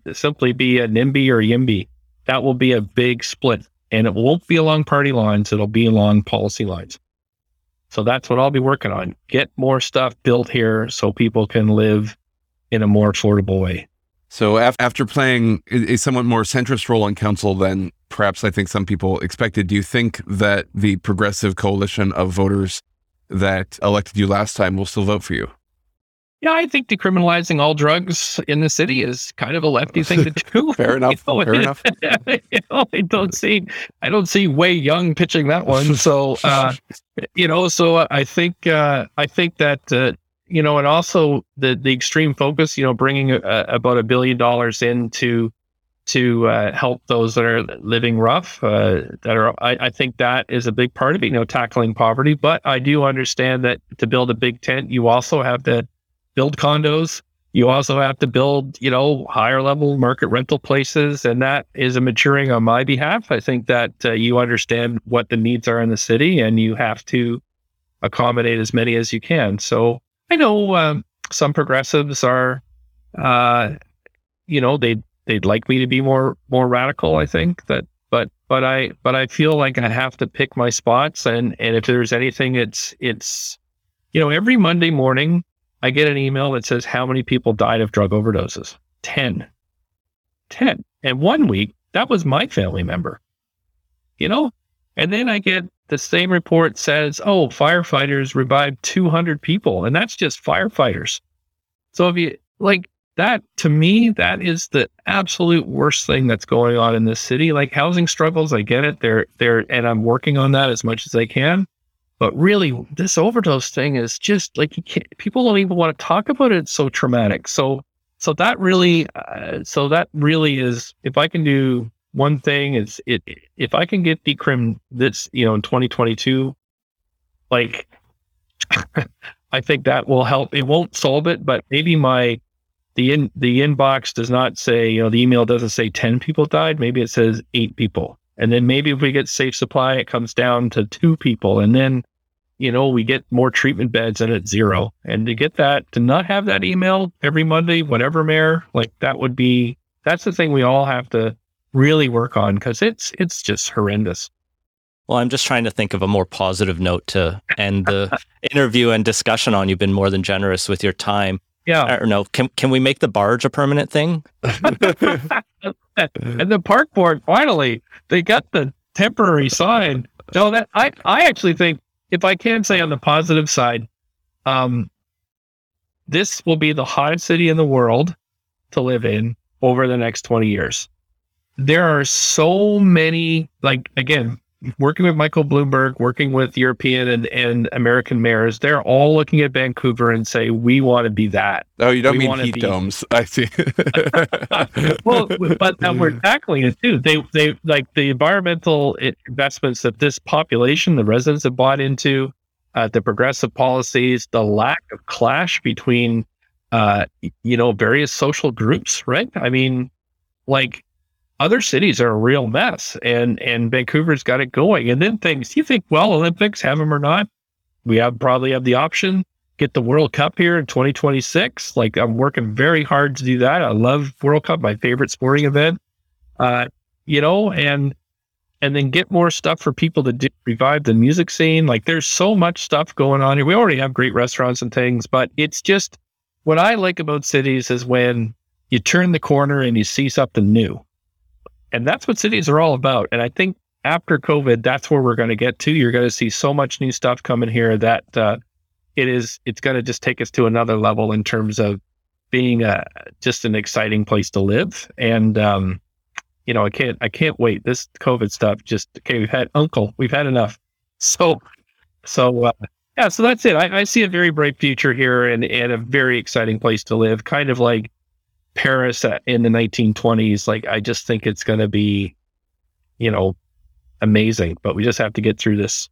a NIMBY or YIMBY. That will be a big split, and it won't be along party lines. It'll be along policy lines. So that's what I'll be working on. Get more stuff built here so people can live in a more affordable way. So after playing a somewhat more centrist role on council than perhaps I think some people expected, do you think that the progressive coalition of voters that elected you last time will still vote for you? Yeah, I think decriminalizing all drugs in the city is kind of a lefty thing to do. Fair enough. I don't see Wei Young pitching that one. So, so I think that, and also the extreme focus, bringing about $1 billion in to help those that are living rough, I think that is a big part of it, tackling poverty. But I do understand that to build a big tent, you also have to build condos. You also have to build, higher level market rental places. And that is a maturing on my behalf. I think that you understand what the needs are in the city, and you have to accommodate as many as you can. So I know some progressives are, they'd like me to be more radical, I think, that, but I feel like I have to pick my spots. And if there's anything, it's every Monday morning I get an email that says, how many people died of drug overdoses? 10. And one week that was my family member, and then I get the same report says, oh, firefighters revived 200 people. And that's just firefighters. So if you like that, to me, that is the absolute worst thing that's going on in this city. Like housing struggles, I get it. They're, and I'm working on that as much as I can. But really, this overdose thing is just like, people don't even want to talk about it. It's so traumatic. So that really is, if I can do one thing, is if I can get decrim this, in 2022, like, I think that will help. It won't solve it, but maybe the inbox does not say, the email doesn't say 10 people died. Maybe it says 8 people. And then maybe if we get safe supply, it comes down to 2 people. And then, we get more treatment beds and it's 0. And to get that, to not have that email every Monday, whatever, Mayor, like that's the thing we all have to really work on, because it's just horrendous. Well, I'm just trying to think of a more positive note to end the interview and discussion on. You've been more than generous with your time. Yeah. I don't know. Can we make the barge a permanent thing? And the park board, finally, they got the temporary sign. No, that I actually think, if I can say on the positive side, this will be the hottest city in the world to live in over the next 20 years. There are so many, like, again, working with Michael Bloomberg, working with European and American mayors, they're all looking at Vancouver and say, we want to be that. Oh, you don't mean heat domes. I see. Well, but now we're tackling it too. They like the environmental investments that this population, the residents have bought into, the progressive policies, the lack of clash between, various social groups, right? I mean, like, other cities are a real mess, and Vancouver's got it going. And then you think, well, Olympics, have them or not, we probably have the option, get the World Cup here in 2026. Like, I'm working very hard to do that. I love World Cup, my favorite sporting event, and then get more stuff for people to revive the music scene. Like, there's so much stuff going on here. We already have great restaurants and things, but it's just, what I like about cities is when you turn the corner and you see something new. And that's what cities are all about. And I think after COVID, that's where we're going to get to. You're going to see so much new stuff coming here that it's going to just take us to another level in terms of being just an exciting place to live. And, I can't wait. This COVID stuff we've had enough. So that's it. I see a very bright future here and a very exciting place to live, kind of like Paris in the 1920s. Like, I just think it's going to be, amazing, but we just have to get through this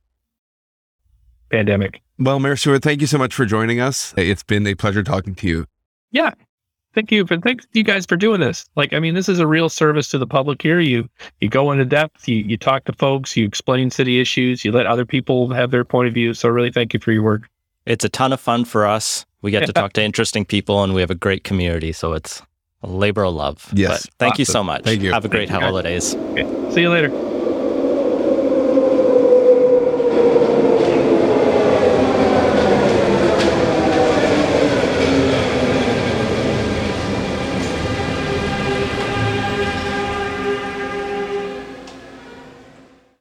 pandemic. Well, Mayor Stewart, thank you so much for joining us. It's been a pleasure talking to you. Yeah. Thank you. And thanks you guys for doing this. Like, I mean, this is a real service to the public here. You go into depth, you talk to folks, you explain city issues, you let other people have their point of view. So really thank you for your work. It's a ton of fun for us. We get to talk to interesting people, and we have a great community. So it's a labor of love. Yes. But thank you so much. Thank you. Have a great holidays. Okay. See you later.